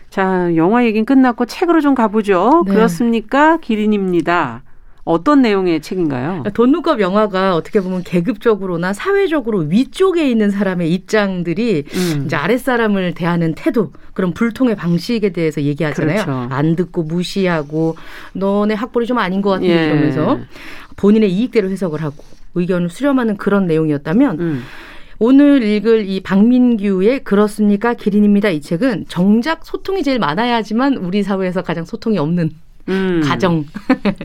자, 영화 얘기는 끝났고 책으로 좀 가보죠. 네. 그렇습니까? 기린입니다. 어떤 내용의 책인가요? 돈 룩업 영화가 어떻게 보면 계급적으로나 사회적으로 위쪽에 있는 사람의 입장들이 음. 이제 아랫사람을 대하는 태도, 그런 불통의 방식에 대해서 얘기하잖아요. 그렇죠. 안 듣고 무시하고 너네 학벌이 좀 아닌 것 같은데 예. 이러면서 본인의 이익대로 해석을 하고 의견을 수렴하는 그런 내용이었다면 음. 오늘 읽을 이 박민규의 그렇습니까? 기린입니다. 이 책은 정작 소통이 제일 많아야지만 우리 사회에서 가장 소통이 없는 음. 가정.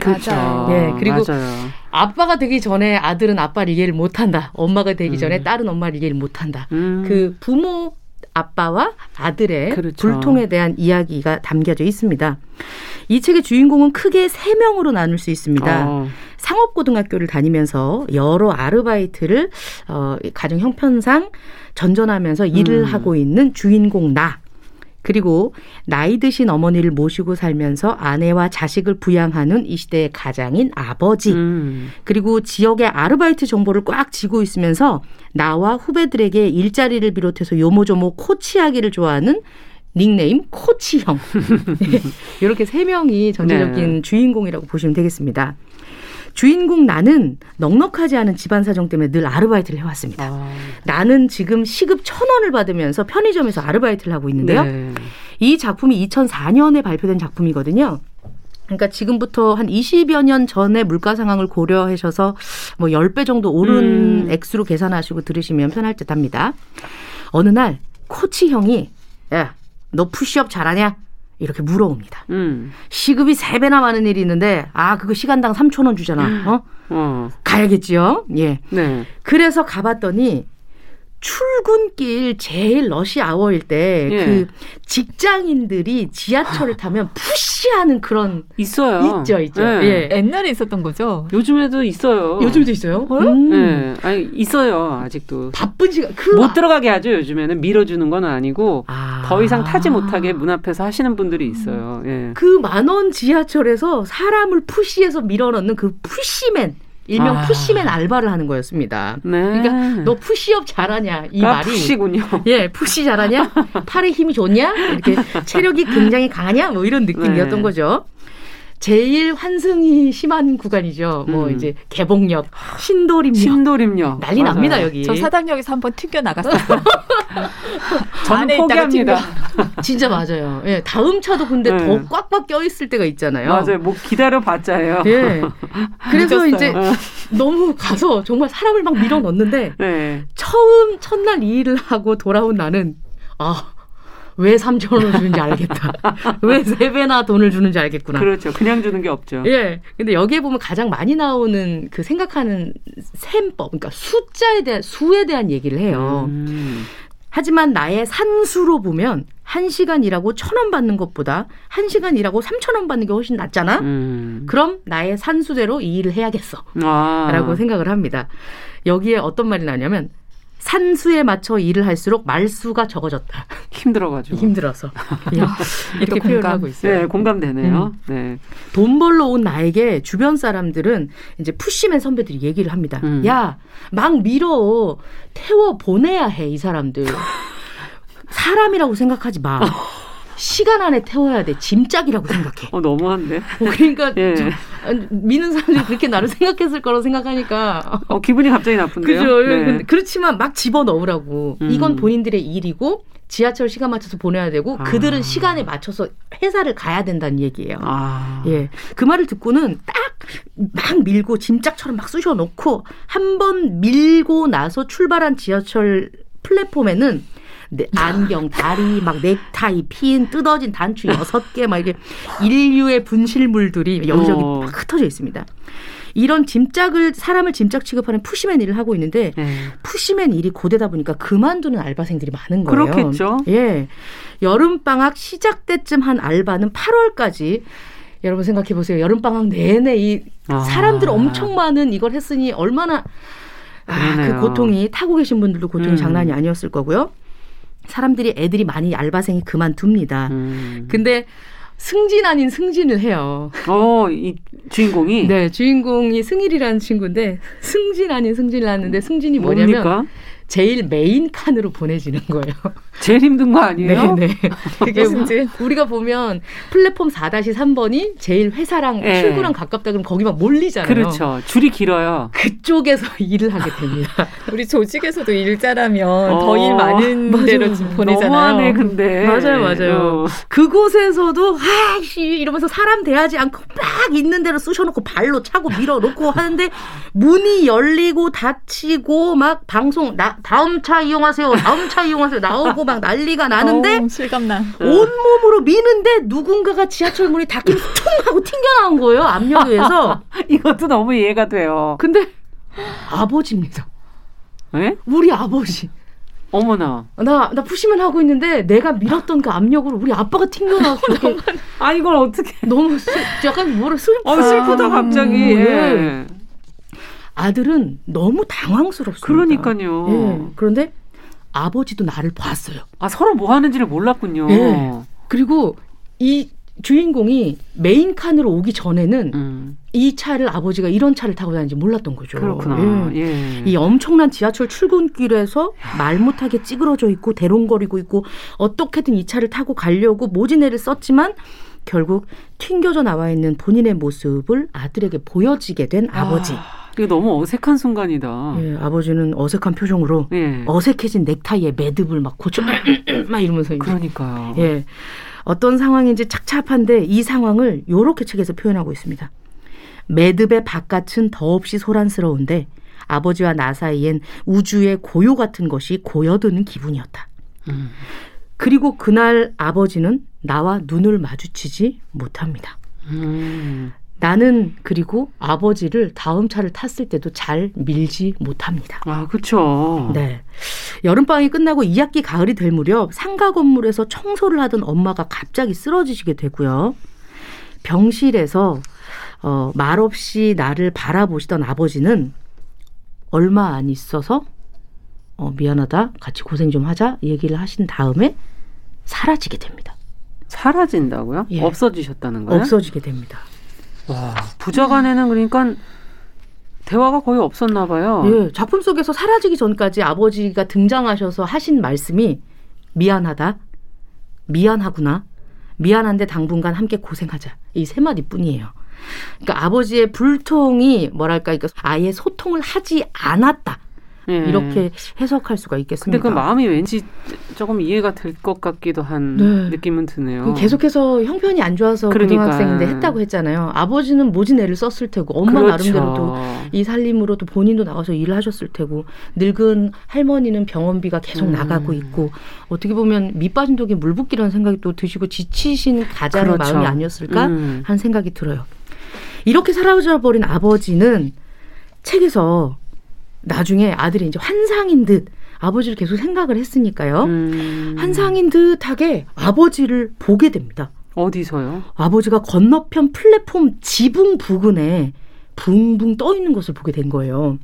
그렇죠. 예, 그리고 맞아요. 아빠가 되기 전에 아들은 아빠를 이해를 못한다. 엄마가 되기 음. 전에 딸은 엄마를 이해를 못한다. 음. 그 부모 아빠와 아들의 그렇죠. 불통에 대한 이야기가 담겨져 있습니다. 이 책의 주인공은 크게 세 명으로 나눌 수 있습니다. 어. 상업고등학교를 다니면서 여러 아르바이트를 어, 가정 형편상 전전하면서 일을 음. 하고 있는 주인공 나. 그리고 나이 드신 어머니를 모시고 살면서 아내와 자식을 부양하는 이 시대의 가장인 아버지. 음. 그리고 지역의 아르바이트 정보를 꽉 쥐고 있으면서 나와 후배들에게 일자리를 비롯해서 요모조모 코치하기를 좋아하는 닉네임 코치형. 이렇게 세 명이 전체적인 네. 주인공이라고 보시면 되겠습니다. 주인공 나는 넉넉하지 않은 집안 사정 때문에 늘 아르바이트를 해왔습니다. 아. 나는 지금 시급 천 원을 받으면서 편의점에서 아르바이트를 하고 있는데요. 네. 이 작품이 이천사 년에 발표된 작품이거든요. 그러니까 지금부터 한 이십여 년 전에 물가 상황을 고려하셔서 뭐 십 배 정도 오른 음. 액수로 계산하시고 들으시면 편할 듯 합니다. 어느 날 코치 형이 야, 너 푸시업 잘하냐? 이렇게 물어옵니다. 음. 시급이 세 배나 많은 일이 있는데 아 그거 시간당 삼천 원 주잖아. 어? 어. 가야겠지요. 예. 네. 그래서 가봤더니 출근길 제일 러시아워일 때 예. 그 직장인들이 지하철을 타면 푸시하는 그런 있어요. 있죠, 있죠. 예. 예. 옛날에 있었던 거죠. 요즘에도 있어요. 요즘도 있어요? 음. 예. 아니, 있어요. 아직도 바쁜 시간 그... 못 들어가게 하죠. 요즘에는 밀어주는 건 아니고 아. 더 이상 타지 못하게 문 앞에서 하시는 분들이 있어요. 예. 그 만원 지하철에서 사람을 푸시해서 밀어넣는 그 푸시맨. 일명 아. 푸시맨 알바를 하는 거였습니다. 네. 그러니까 너 푸시업 잘하냐 이 아, 말이 푸시군요. 예, 푸시 잘하냐? 팔에 힘이 좋냐? 이렇게 체력이 굉장히 강하냐? 뭐 이런 느낌이었던 네. 거죠. 제일 환승이 심한 구간이죠. 음. 뭐 이제 개봉역, 신도림역, 신도림역 난리 맞아요. 납니다 여기. 저 사당역에서 한번 튕겨 나갔어요. 저는 포기합니다. 진짜 맞아요. 예, 다음 차도 근데 네. 더 꽉꽉 껴 있을 때가 있잖아요. 맞아요. 뭐 기다려 봤자예요. 예. 그래서 미쳤어요. 이제 너무 가서 정말 사람을 막 밀어 넣는데 네. 처음 첫날 이 일을 하고 돌아온 나는 아. 왜 삼천 원을 주는지 알겠다. 왜 세 배나 돈을 주는지 알겠구나. 그렇죠. 그냥 주는 게 없죠. 예. 근데 여기에 보면 가장 많이 나오는 그 생각하는 셈법, 그러니까 숫자에 대한, 수에 대한 얘기를 해요. 음. 하지만 나의 산수로 보면 한 시간 일하고 천 원 받는 것보다 한 시간 일하고 삼천 원 받는 게 훨씬 낫잖아. 음. 그럼 나의 산수대로 이 일을 해야겠어. 아. 라고 생각을 합니다. 여기에 어떤 말이 나냐면 산수에 맞춰 일을 할수록 말수가 적어졌다. 힘들어가지고. 힘들어서. 이렇게 표현을 하고 있어요. 네, 공감되네요. 음. 네. 돈 벌러 온 나에게 주변 사람들은 이제 푸시맨 선배들이 얘기를 합니다. 음. 야, 막 밀어. 태워 보내야 해, 이 사람들. 사람이라고 생각하지 마. 시간 안에 태워야 돼. 짐짝이라고 생각해. 어, 너무한데? 그러니까 예. 미는 사람들이 그렇게 나를 생각했을 거라고 생각하니까 어, 기분이 갑자기 나쁜데요? 그죠. 네. 그렇지만 막 집어넣으라고. 음. 이건 본인들의 일이고 지하철 시간 맞춰서 보내야 되고 아. 그들은 시간에 맞춰서 회사를 가야 된다는 얘기예요. 아. 예. 그 말을 듣고는 딱 막 밀고 짐짝처럼 막 쑤셔놓고 한 번 밀고 나서 출발한 지하철 플랫폼에는 네, 안경, 다리, 막 넥타이, 핀, 뜯어진 단추 여섯 개 막 이게 인류의 분실물들이 여기저기 어. 막 흩어져 있습니다. 이런 짐짝을 사람을 짐짝 취급하는 푸시맨 일을 하고 있는데 네. 푸시맨 일이 고되다 보니까 그만두는 알바생들이 많은 거예요. 그렇겠죠. 예, 여름 방학 시작 때쯤 한 알바는 팔월까지. 여러분 생각해 보세요. 여름 방학 내내 이 사람들 아. 엄청 많은 이걸 했으니 얼마나 아, 그 고통이 타고 계신 분들도 고통이 음. 장난이 아니었을 거고요. 사람들이 애들이 많이 알바생이 그만둡니다. 음. 근데 승진 아닌 승진을 해요. 어, 이 주인공이? 네, 주인공이 승일이라는 친구인데 승진 아닌 승진을 하는데 승진이 뭐냐면 뭡니까? 제일 메인 칸으로 보내지는 거예요. 제일 힘든 거 아니에요? 네, 네. 그게 우리가 보면 플랫폼 사 삼 번이 제일 회사랑 네. 출구랑 가깝다 그러면 거기만 몰리잖아요. 그렇죠. 줄이 길어요. 그쪽에서 일을 하게 됩니다. 우리 조직에서도 일자라면 어, 더 일 많은 맞아, 데로 보내잖아요. 너무하네, 근데. 맞아요, 맞아요. 어. 그곳에서도 아이씨 이러면서 사람 대하지 않고 막 있는 대로 쑤셔놓고 발로 차고 밀어놓고 하는데 문이 열리고 닫히고 막 방송 나, 다음 차 이용하세요. 다음 차 이용하세요. 나오고 막 난리가 나는데 오, 실감나. 온몸으로 미는데 누군가가 지하철 문이 닫히면 퉁 하고 튕겨나온 거예요. 압력에 의해서. 이것도 너무 이해가 돼요. 근데 아버지입니다. 에? 우리 아버지. 어머나. 나, 나 푸시면 하고 있는데 내가 밀었던 그 압력으로 우리 아빠가 튕겨나왔어. 아, 이걸 어떻게. 너무 슬, 약간 뭐라 슬프다. 어, 슬프다, 갑자기. 예. 예. 아들은 너무 당황스럽습니다. 그러니까요. 예. 그런데 아버지도 나를 봤어요. 아, 서로 뭐 하는지를 몰랐군요. 예. 그리고 이 주인공이 메인 칸으로 오기 전에는 음. 이 차를 아버지가 이런 차를 타고 다니는지 몰랐던 거죠. 그렇구나. 예. 예. 이 엄청난 지하철 출근길에서 말 못하게 찌그러져 있고 대롱거리고 있고 어떻게든 이 차를 타고 가려고 모진애를 썼지만 결국 튕겨져 나와 있는 본인의 모습을 아들에게 보여지게 된 아, 아버지. 이게 너무 어색한 순간이다. 예, 아버지는 어색한 표정으로 예. 어색해진 넥타이에 매듭을 막 고쳐 막 이러면서. 그러니까요. 예. 어떤 상황인지 착잡한데 이 상황을 이렇게 책에서 표현하고 있습니다. 매듭의 바깥은 더없이 소란스러운데 아버지와 나 사이엔 우주의 고요 같은 것이 고여드는 기분이었다. 음. 그리고 그날 아버지는 나와 눈을 마주치지 못합니다. 음. 나는 그리고 아버지를 다음 차를 탔을 때도 잘 밀지 못합니다. 아, 그렇죠. 네. 여름방학이 끝나고 이 학기 가을이 될 무렵 상가 건물에서 청소를 하던 엄마가 갑자기 쓰러지시게 되고요. 병실에서 어, 말없이 나를 바라보시던 아버지는 얼마 안 있어서 어, 미안하다, 같이 고생 좀 하자 얘기를 하신 다음에 사라지게 됩니다. 사라진다고요? 예. 없어지셨다는 거예요? 없어지게 됩니다. 와, 부자간에는 그러니까 대화가 거의 없었나 봐요. 예, 작품 속에서 사라지기 전까지 아버지가 등장하셔서 하신 말씀이 미안하다, 미안하구나, 미안한데 당분간 함께 고생하자 이 세 마디뿐이에요. 그러니까 아버지의 불통이 뭐랄까, 그러니까 아예 소통을 하지 않았다. 예. 이렇게 해석할 수가 있겠습니다. 근데 그 마음이 왠지 조금 이해가 될 것 같기도 한 네. 느낌은 드네요. 계속해서 형편이 안 좋아서 그러니까. 고등학생인데 했다고 했잖아요. 아버지는 모진 애를 썼을 테고 엄마 그렇죠. 나름대로 또 이 살림으로 또 본인도 나가서 일을 하셨을 테고 늙은 할머니는 병원비가 계속 음. 나가고 있고 어떻게 보면 밑 빠진 독에 물 붓기라는 생각이 또 드시고 지치신 가장의 그렇죠. 마음이 아니었을까 음. 하는 생각이 들어요. 이렇게 사라져 버린 아버지는 책에서 나중에 아들이 이제 환상인 듯 아버지를 계속 생각을 했으니까요. 음. 환상인 듯하게 아버지를 보게 됩니다. 어디서요? 아버지가 건너편 플랫폼 지붕 부근에 붕붕 떠 있는 것을 보게 된 거예요.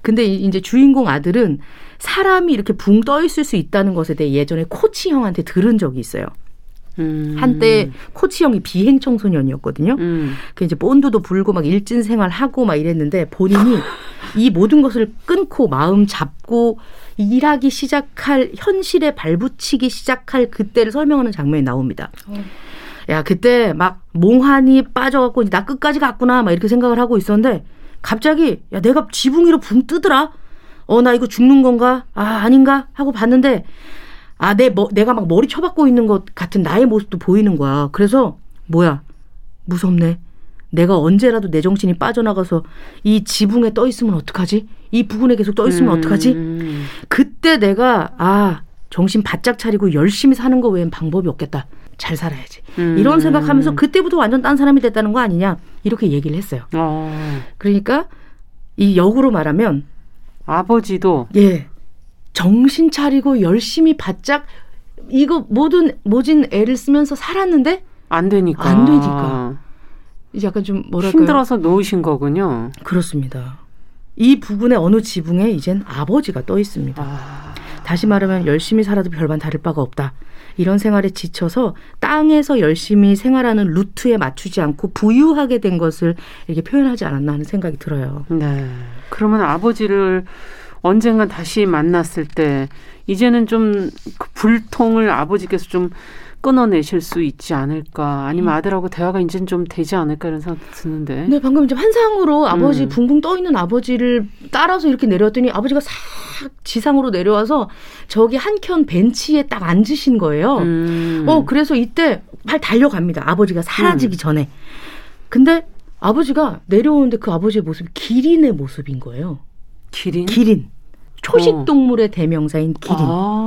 근데 이제 주인공 아들은 사람이 이렇게 붕 떠 있을 수 있다는 것에 대해 예전에 코치 형한테 들은 적이 있어요. 음. 한때 코치 형이 비행 청소년이었거든요. 음. 그 이제 본드도 불고 막 일진 생활하고 막 이랬는데 본인이 이 모든 것을 끊고 마음 잡고 일하기 시작할 현실에 발붙이기 시작할 그때를 설명하는 장면이 나옵니다. 어. 야, 그때 막 몽환이 빠져갖고 나 끝까지 갔구나 막 이렇게 생각을 하고 있었는데 갑자기 야, 내가 지붕 위로 붕 뜨더라. 어, 나 이거 죽는 건가? 아, 아닌가? 하고 봤는데. 아, 내, 뭐, 내가 막 머리 쳐박고 있는 것 같은 나의 모습도 보이는 거야. 그래서 뭐야, 무섭네. 내가 언제라도 내 정신이 빠져나가서 이 지붕에 떠 있으면 어떡하지? 이 부근에 계속 떠 있으면 음. 어떡하지? 그때 내가 아, 정신 바짝 차리고 열심히 사는 거 외엔 방법이 없겠다. 잘 살아야지. 음. 이런 생각하면서 그때부터 완전 딴 사람이 됐다는 거 아니냐 이렇게 얘기를 했어요. 어. 그러니까 이 역으로 말하면 아버지도 예. 정신 차리고 열심히 바짝 이거 모든 모진 애를 쓰면서 살았는데 안 되니까 안 되니까 이제 약간 좀 뭐랄까요, 힘들어서 놓으신 거군요. 그렇습니다. 이 부분의 어느 지붕에 이젠 아버지가 떠 있습니다. 아... 다시 말하면 열심히 살아도 별반 다를 바가 없다. 이런 생활에 지쳐서 땅에서 열심히 생활하는 루트에 맞추지 않고 부유하게 된 것을 이렇게 표현하지 않았나 하는 생각이 들어요. 네. 그러면 아버지를 언젠가 다시 만났을 때 이제는 좀 그 불통을 아버지께서 좀 끊어내실 수 있지 않을까, 아니면 음. 아들하고 대화가 이제는 좀 되지 않을까 이런 생각 드는데. 네, 방금 이제 환상으로 아버지 음. 붕붕 떠 있는 아버지를 따라서 이렇게 내려왔더니 아버지가 싹 지상으로 내려와서 저기 한켠 벤치에 딱 앉으신 거예요. 음. 어, 그래서 이때 발 달려갑니다. 아버지가 사라지기 음. 전에. 근데 아버지가 내려오는데 그 아버지의 모습이 기린의 모습인 거예요. 기린? 기린. 초식 동물의 어. 대명사인 기린. 아.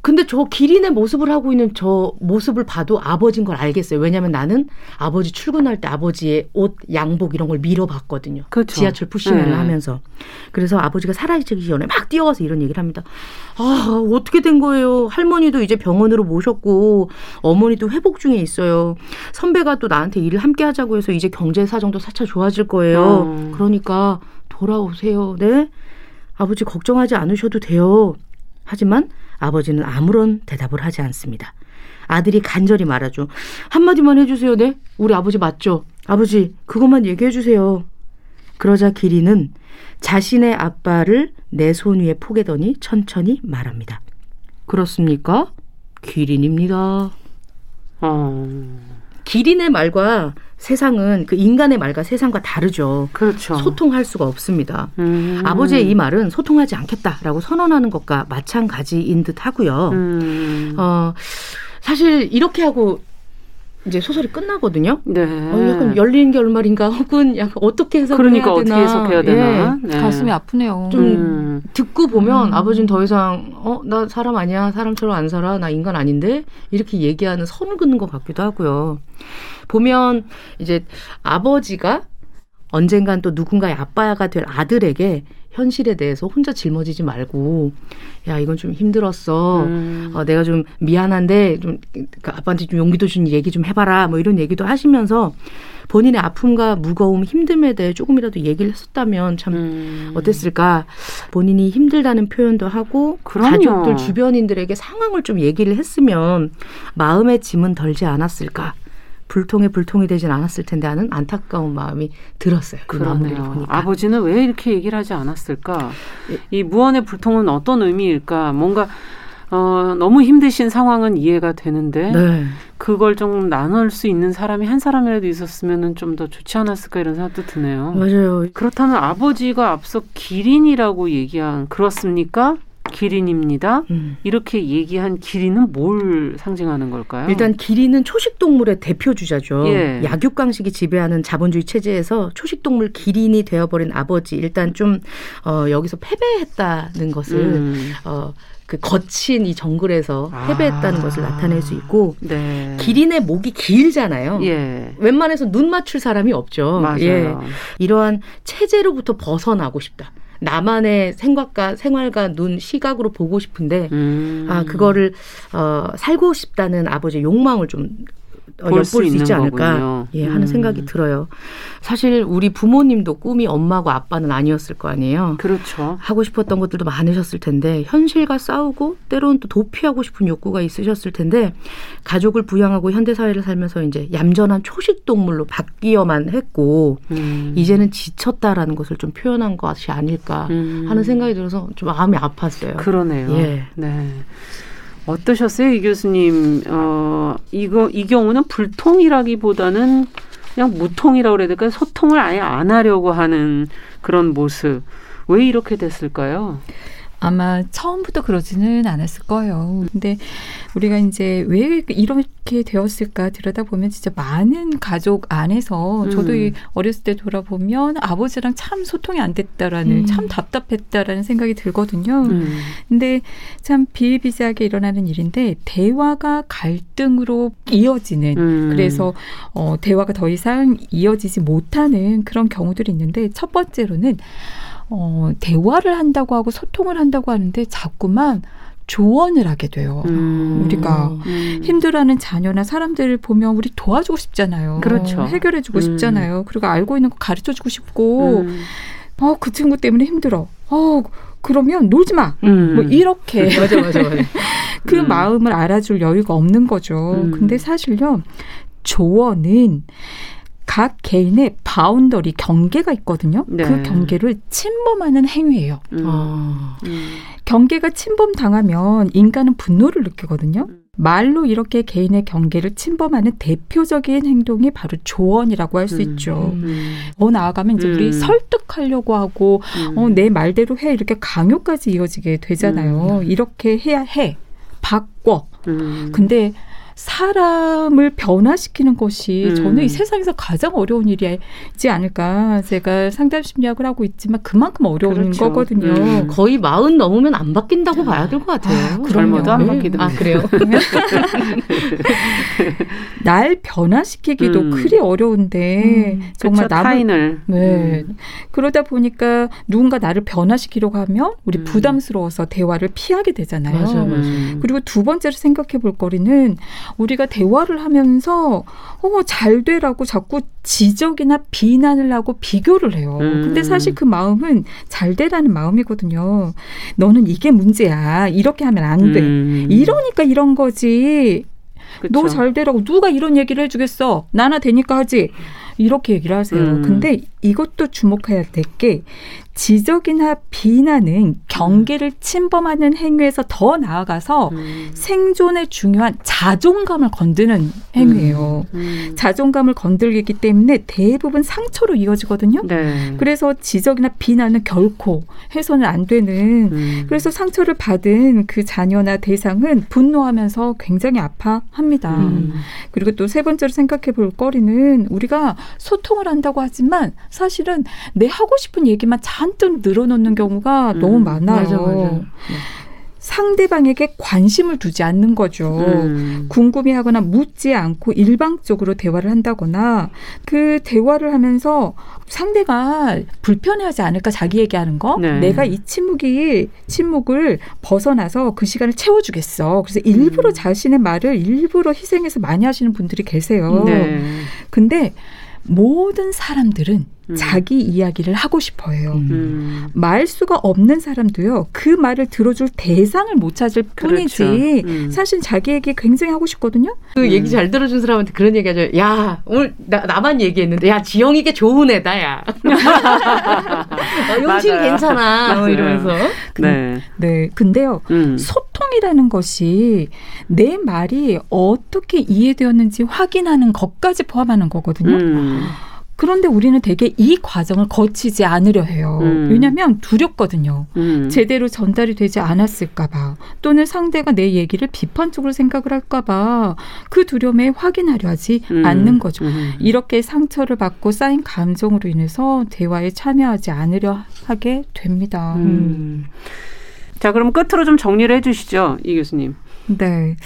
근데 저 기린의 모습을 하고 있는 저 모습을 봐도 아버지인 걸 알겠어요. 왜냐하면 나는 아버지 출근할 때 아버지의 옷, 양복 이런 걸 밀어봤거든요. 그렇죠. 지하철 푸시맨을 네. 하면서. 그래서 아버지가 살아있기 전에 막 뛰어가서 이런 얘기를 합니다. 아, 어떻게 된 거예요. 할머니도 이제 병원으로 모셨고 어머니도 회복 중에 있어요. 선배가 또 나한테 일을 함께 하자고 해서 이제 경제 사정도 차차 좋아질 거예요. 음. 그러니까 돌아오세요. 네? 아버지 걱정하지 않으셔도 돼요. 하지만 아버지는 아무런 대답을 하지 않습니다. 아들이 간절히 말하죠. 한마디만 해주세요. 네? 우리 아버지 맞죠? 아버지 그것만 얘기해 주세요. 그러자 기린은 자신의 아빠를 내 손 위에 포개더니 천천히 말합니다. 그렇습니까? 기린입니다. 어... 기린의 말과 세상은 그 인간의 말과 세상과 다르죠. 그렇죠. 소통할 수가 없습니다. 음. 아버지의 이 말은 소통하지 않겠다라고 선언하는 것과 마찬가지인 듯 하고요. 음. 어, 사실 이렇게 하고 이제 소설이 끝나거든요. 네. 어, 약간 열린 결말인가 혹은 약간 어떻게 해석해야 그러니까 되나. 그러니까 어떻게 해석해야 되나. 예. 네. 가슴이 아프네요. 좀 음. 듣고 보면 음. 아버지는 더 이상 어, 나 사람 아니야. 사람처럼 안 살아. 나 인간 아닌데. 이렇게 얘기하는 선을 긋는 것 같기도 하고요. 보면 이제 아버지가 언젠간 또 누군가의 아빠가 될 아들에게 현실에 대해서 혼자 짊어지지 말고 야 이건 좀 힘들었어. 음. 어, 내가 좀 미안한데 좀 아빠한테 좀 용기도 주는 얘기 좀 해봐라. 뭐 이런 얘기도 하시면서 본인의 아픔과 무거움, 힘듦에 대해 조금이라도 얘기를 했었다면 참 음. 어땠을까. 본인이 힘들다는 표현도 하고 그럼요. 가족들, 주변인들에게 상황을 좀 얘기를 했으면 마음의 짐은 덜지 않았을까. 불통에 불통이 되진 않았을 텐데 하는 안타까운 마음이 들었어요. 그러네요. 아버지는 왜 이렇게 얘기를 하지 않았을까? 예. 이 무언의 불통은 어떤 의미일까? 뭔가 어, 너무 힘드신 상황은 이해가 되는데 네. 그걸 좀 나눌 수 있는 사람이 한 사람이라도 있었으면 좀 더 좋지 않았을까 이런 생각도 드네요. 맞아요. 그렇다면 아버지가 앞서 기린이라고 얘기한 그렇습니까? 기린입니다. 음. 이렇게 얘기한 기린은 뭘 상징하는 걸까요? 일단 기린은 초식동물의 대표주자죠. 예. 약육강식이 지배하는 자본주의 체제에서 초식동물 기린이 되어버린 아버지. 일단 좀 어, 여기서 패배했다는 것을 음. 어, 그 거친 이 정글에서 패배했다는 아. 것을 나타낼 수 있고 네. 기린의 목이 길잖아요. 예. 웬만해서 눈 맞출 사람이 없죠. 맞아요. 예. 이러한 체제로부터 벗어나고 싶다. 나만의 생각과 생활과 눈 시각으로 보고 싶은데 음. 아 그거를 어, 살고 싶다는 아버지의 욕망을 좀 엿볼 수, 수 있지 않을까 예, 하는 음. 생각이 들어요. 사실 우리 부모님도 꿈이 엄마고 아빠는 아니었을 거 아니에요. 그렇죠. 하고 싶었던 것들도 많으셨을 텐데 현실과 싸우고 때론 또 도피하고 싶은 욕구가 있으셨을 텐데 가족을 부양하고 현대사회를 살면서 이제 얌전한 초식동물로 바뀌어만 했고 음. 이제는 지쳤다라는 것을 좀 표현한 것이 아닐까 음. 하는 생각이 들어서 좀 마음이 아팠어요. 그러네요. 예. 네. 어떠셨어요, 이 교수님? 어, 이거, 이 경우는 불통이라기보다는 그냥 무통이라고 그래야 될까요? 소통을 아예 안 하려고 하는 그런 모습. 왜 이렇게 됐을까요? 아마 처음부터 그러지는 않았을 거예요. 근데 우리가 이제 왜 이렇게 되었을까 들여다보면 진짜 많은 가족 안에서 저도 음. 어렸을 때 돌아보면 아버지랑 참 소통이 안 됐다라는 음. 참 답답했다라는 생각이 들거든요. 음. 근데 참 비일비재하게 일어나는 일인데 대화가 갈등으로 이어지는 음. 그래서 어, 대화가 더 이상 이어지지 못하는 그런 경우들이 있는데 첫 번째로는 어, 대화를 한다고 하고 소통을 한다고 하는데 자꾸만 조언을 하게 돼요. 음. 우리가 음. 힘들어하는 자녀나 사람들을 보면 우리 도와주고 싶잖아요. 그렇죠. 해결해주고 음. 싶잖아요. 그리고 알고 있는 거 가르쳐주고 싶고 음. 어, 그 친구 때문에 힘들어. 어, 그러면 놀지 마. 음. 뭐 이렇게 맞아, 맞아, 맞아. 그 음. 마음을 알아줄 여유가 없는 거죠. 음. 근데 사실요. 조언은 각 개인의 바운더리, 경계가 있거든요. 네. 그 경계를 침범하는 행위예요. 음. 아. 음. 경계가 침범당하면 인간은 분노를 느끼거든요. 음. 말로 이렇게 개인의 경계를 침범하는 대표적인 행동이 바로 조언이라고 할 수 음. 있죠. 음. 더 나아가면 이제 음. 우리 설득하려고 하고 음. 어, 내 말대로 해 이렇게 강요까지 이어지게 되잖아요. 음. 이렇게 해야 해. 바꿔. 음. 근데 사람을 변화시키는 것이 음. 저는 이 세상에서 가장 어려운 일이지 않을까. 제가 상담 심리학을 하고 있지만 그만큼 어려운 그렇죠. 거거든요. 음. 거의 마흔 넘으면 안 바뀐다고 봐야 될 것 같아요. 아, 젊어도 안 바뀌더라고요. 아, 그래요? 날 변화시키기도 음. 그리 어려운데 음. 정말 그쵸, 타인을. 네. 음. 그러다 보니까 누군가 나를 변화시키려고 하면 우리 음. 부담스러워서 대화를 피하게 되잖아요. 맞아요, 맞아요. 그리고 두 번째로 생각해 볼 거리는 우리가 대화를 하면서 어, 잘 되라고 자꾸 지적이나 비난을 하고 비교를 해요. 음. 근데 사실 그 마음은 잘 되라는 마음이거든요. 너는 이게 문제야. 이렇게 하면 안 돼. 음. 이러니까 이런 거지. 너 잘 되라고 누가 이런 얘기를 해주겠어. 나나 되니까 하지. 이렇게 얘기를 하세요. 음. 근데 이것도 주목해야 될 게 지적이나 비난은 경계를 침범하는 행위에서 더 나아가서 음. 생존에 중요한 자존감을 건드는 행위예요. 음. 음. 자존감을 건드리기 때문에 대부분 상처로 이어지거든요. 네. 그래서 지적이나 비난은 결코 해서는 안 되는 음. 그래서 상처를 받은 그 자녀나 대상은 분노하면서 굉장히 아파합니다. 음. 그리고 또 세 번째로 생각해 볼 거리는 우리가 소통을 한다고 하지만 사실은 내 하고 싶은 얘기만 잔뜩 늘어놓는 경우가 음, 너무 많아요. 맞아, 맞아. 상대방에게 관심을 두지 않는 거죠. 음. 궁금해하거나 묻지 않고 일방적으로 대화를 한다거나 그 대화를 하면서 상대가 불편해하지 않을까 자기 얘기하는 거. 네. 내가 이 침묵이 침묵을 벗어나서 그 시간을 채워주겠어. 그래서 일부러 음. 자신의 말을 일부러 희생해서 많이 하시는 분들이 계세요. 네. 근데 모든 사람들은 음. 자기 이야기를 하고 싶어요. 음. 말수가 없는 사람도요. 그 말을 들어줄 대상을 못 찾을 뿐이지. 그렇죠. 음. 사실 자기 얘기 굉장히 하고 싶거든요. 그 음. 얘기 잘 들어준 사람한테 그런 얘기하죠. 야 오늘 나, 나만 얘기했는데 야 지영이가 좋은 애다 야. 어, 용실 괜찮아. 어, 이러면서. 네. 네. 근데요. 음. 소통이라는 것이 내 말이 어떻게 이해되었는지 확인하는 것까지 포함하는 거거든요. 음. 그런데 우리는 되게 이 과정을 거치지 않으려 해요. 음. 왜냐하면 두렵거든요. 음. 제대로 전달이 되지 않았을까 봐. 또는 상대가 내 얘기를 비판적으로 생각을 할까 봐. 그 두려움에 확인하려 하지 음. 않는 거죠. 음. 이렇게 상처를 받고 쌓인 감정으로 인해서 대화에 참여하지 않으려 하게 됩니다. 음. 자, 그럼 끝으로 좀 정리를 해 주시죠. 이 교수님. 네.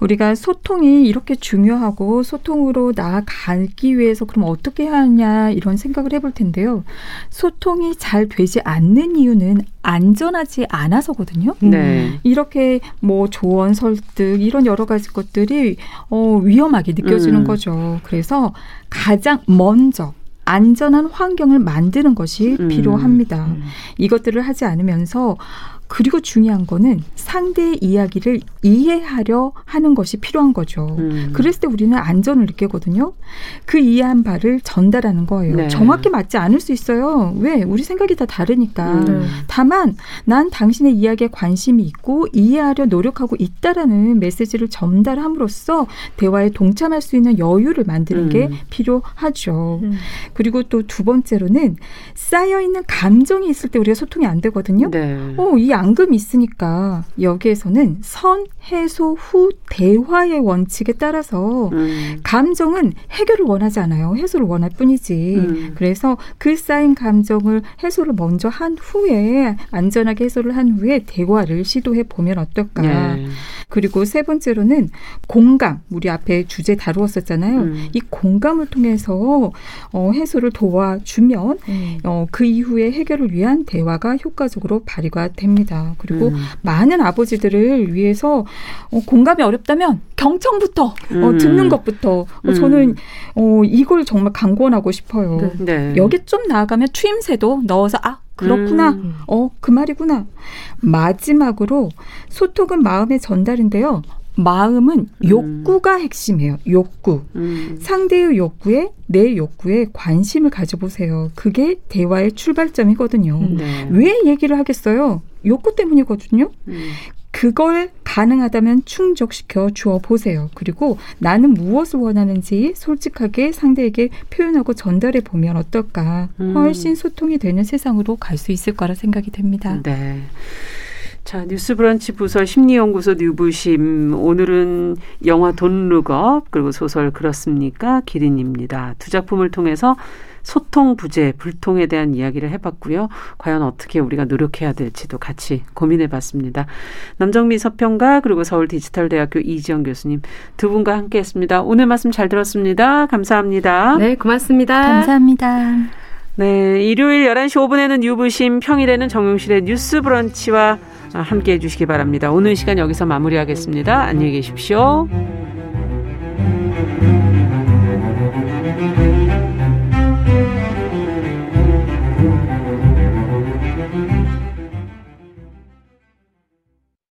우리가 소통이 이렇게 중요하고 소통으로 나아가기 위해서 그럼 어떻게 해야 하냐 이런 생각을 해볼 텐데요. 소통이 잘 되지 않는 이유는 안전하지 않아서거든요. 네. 이렇게 뭐 조언, 설득 이런 여러 가지 것들이 어, 위험하게 느껴지는 음. 거죠. 그래서 가장 먼저 안전한 환경을 만드는 것이 음. 필요합니다. 음. 이것들을 하지 않으면서 그리고 중요한 거는 상대의 이야기를 이해하려 하는 것이 필요한 거죠. 음. 그랬을 때 우리는 안전을 느끼거든요. 그 이해한 바를 전달하는 거예요. 네. 정확히 맞지 않을 수 있어요. 왜? 우리 생각이 다 다르니까. 음. 다만 난 당신의 이야기에 관심이 있고 이해하려 노력하고 있다라는 메시지를 전달함으로써 대화에 동참할 수 있는 여유를 만드는 음. 게 필요하죠. 음. 그리고 또 두 번째로는 쌓여있는 감정이 있을 때 우리가 소통이 안 되거든요. 네. 어, 이 앙금이 있으니까 여기에서는 선, 해소, 후, 대화의 원칙에 따라서 음. 감정은 해결을 원하지 않아요. 해소를 원할 뿐이지. 음. 그래서 그 쌓인 감정을 해소를 먼저 한 후에 안전하게 해소를 한 후에 대화를 시도해 보면 어떨까. 네. 그리고 세 번째로는 공감. 우리 앞에 주제 다루었었잖아요. 음. 이 공감을 통해서 어, 해소를 도와주면 음. 어, 그 이후에 해결을 위한 대화가 효과적으로 발휘가 됩니다. 그리고 음. 많은 아버지들을 위해서 어, 공감이 어렵다면 경청부터 음. 어, 듣는 것부터 음. 어, 저는 어, 이걸 정말 강권하고 싶어요. 네. 여기 좀 나아가면 추임새도 넣어서 아 그렇구나. 음. 어, 그 말이구나. 마지막으로 소통은 마음의 전달인데요. 마음은 욕구가 음. 핵심이에요. 욕구. 음. 상대의 욕구에 내 욕구에 관심을 가져보세요. 그게 대화의 출발점이거든요. 네. 왜 얘기를 하겠어요? 욕구 때문이거든요. 음. 그걸 가능하다면 충족시켜 주어 보세요. 그리고 나는 무엇을 원하는지 솔직하게 상대에게 표현하고 전달해 보면 어떨까. 훨씬 소통이 되는 세상으로 갈 수 있을 거라 생각이 됩니다. 네. 자, 뉴스브런치 부설 심리연구소 뉴부심, 오늘은 영화 돈 룩업 그리고 소설 그렇습니까? 기린입니다. 두 작품을 통해서 소통 부재, 불통에 대한 이야기를 해봤고요. 과연 어떻게 우리가 노력해야 될지도 같이 고민해봤습니다. 남정미 서평가 그리고 서울디지털대학교 이지영 교수님 두 분과 함께했습니다. 오늘 말씀 잘 들었습니다. 감사합니다. 네, 고맙습니다. 감사합니다. 네, 일요일 열한 시 오 분에는 뉴부심, 평일에는 정용실의 뉴스 브런치와 함께해 주시기 바랍니다. 오늘 시간 여기서 마무리하겠습니다. 안녕히 계십시오.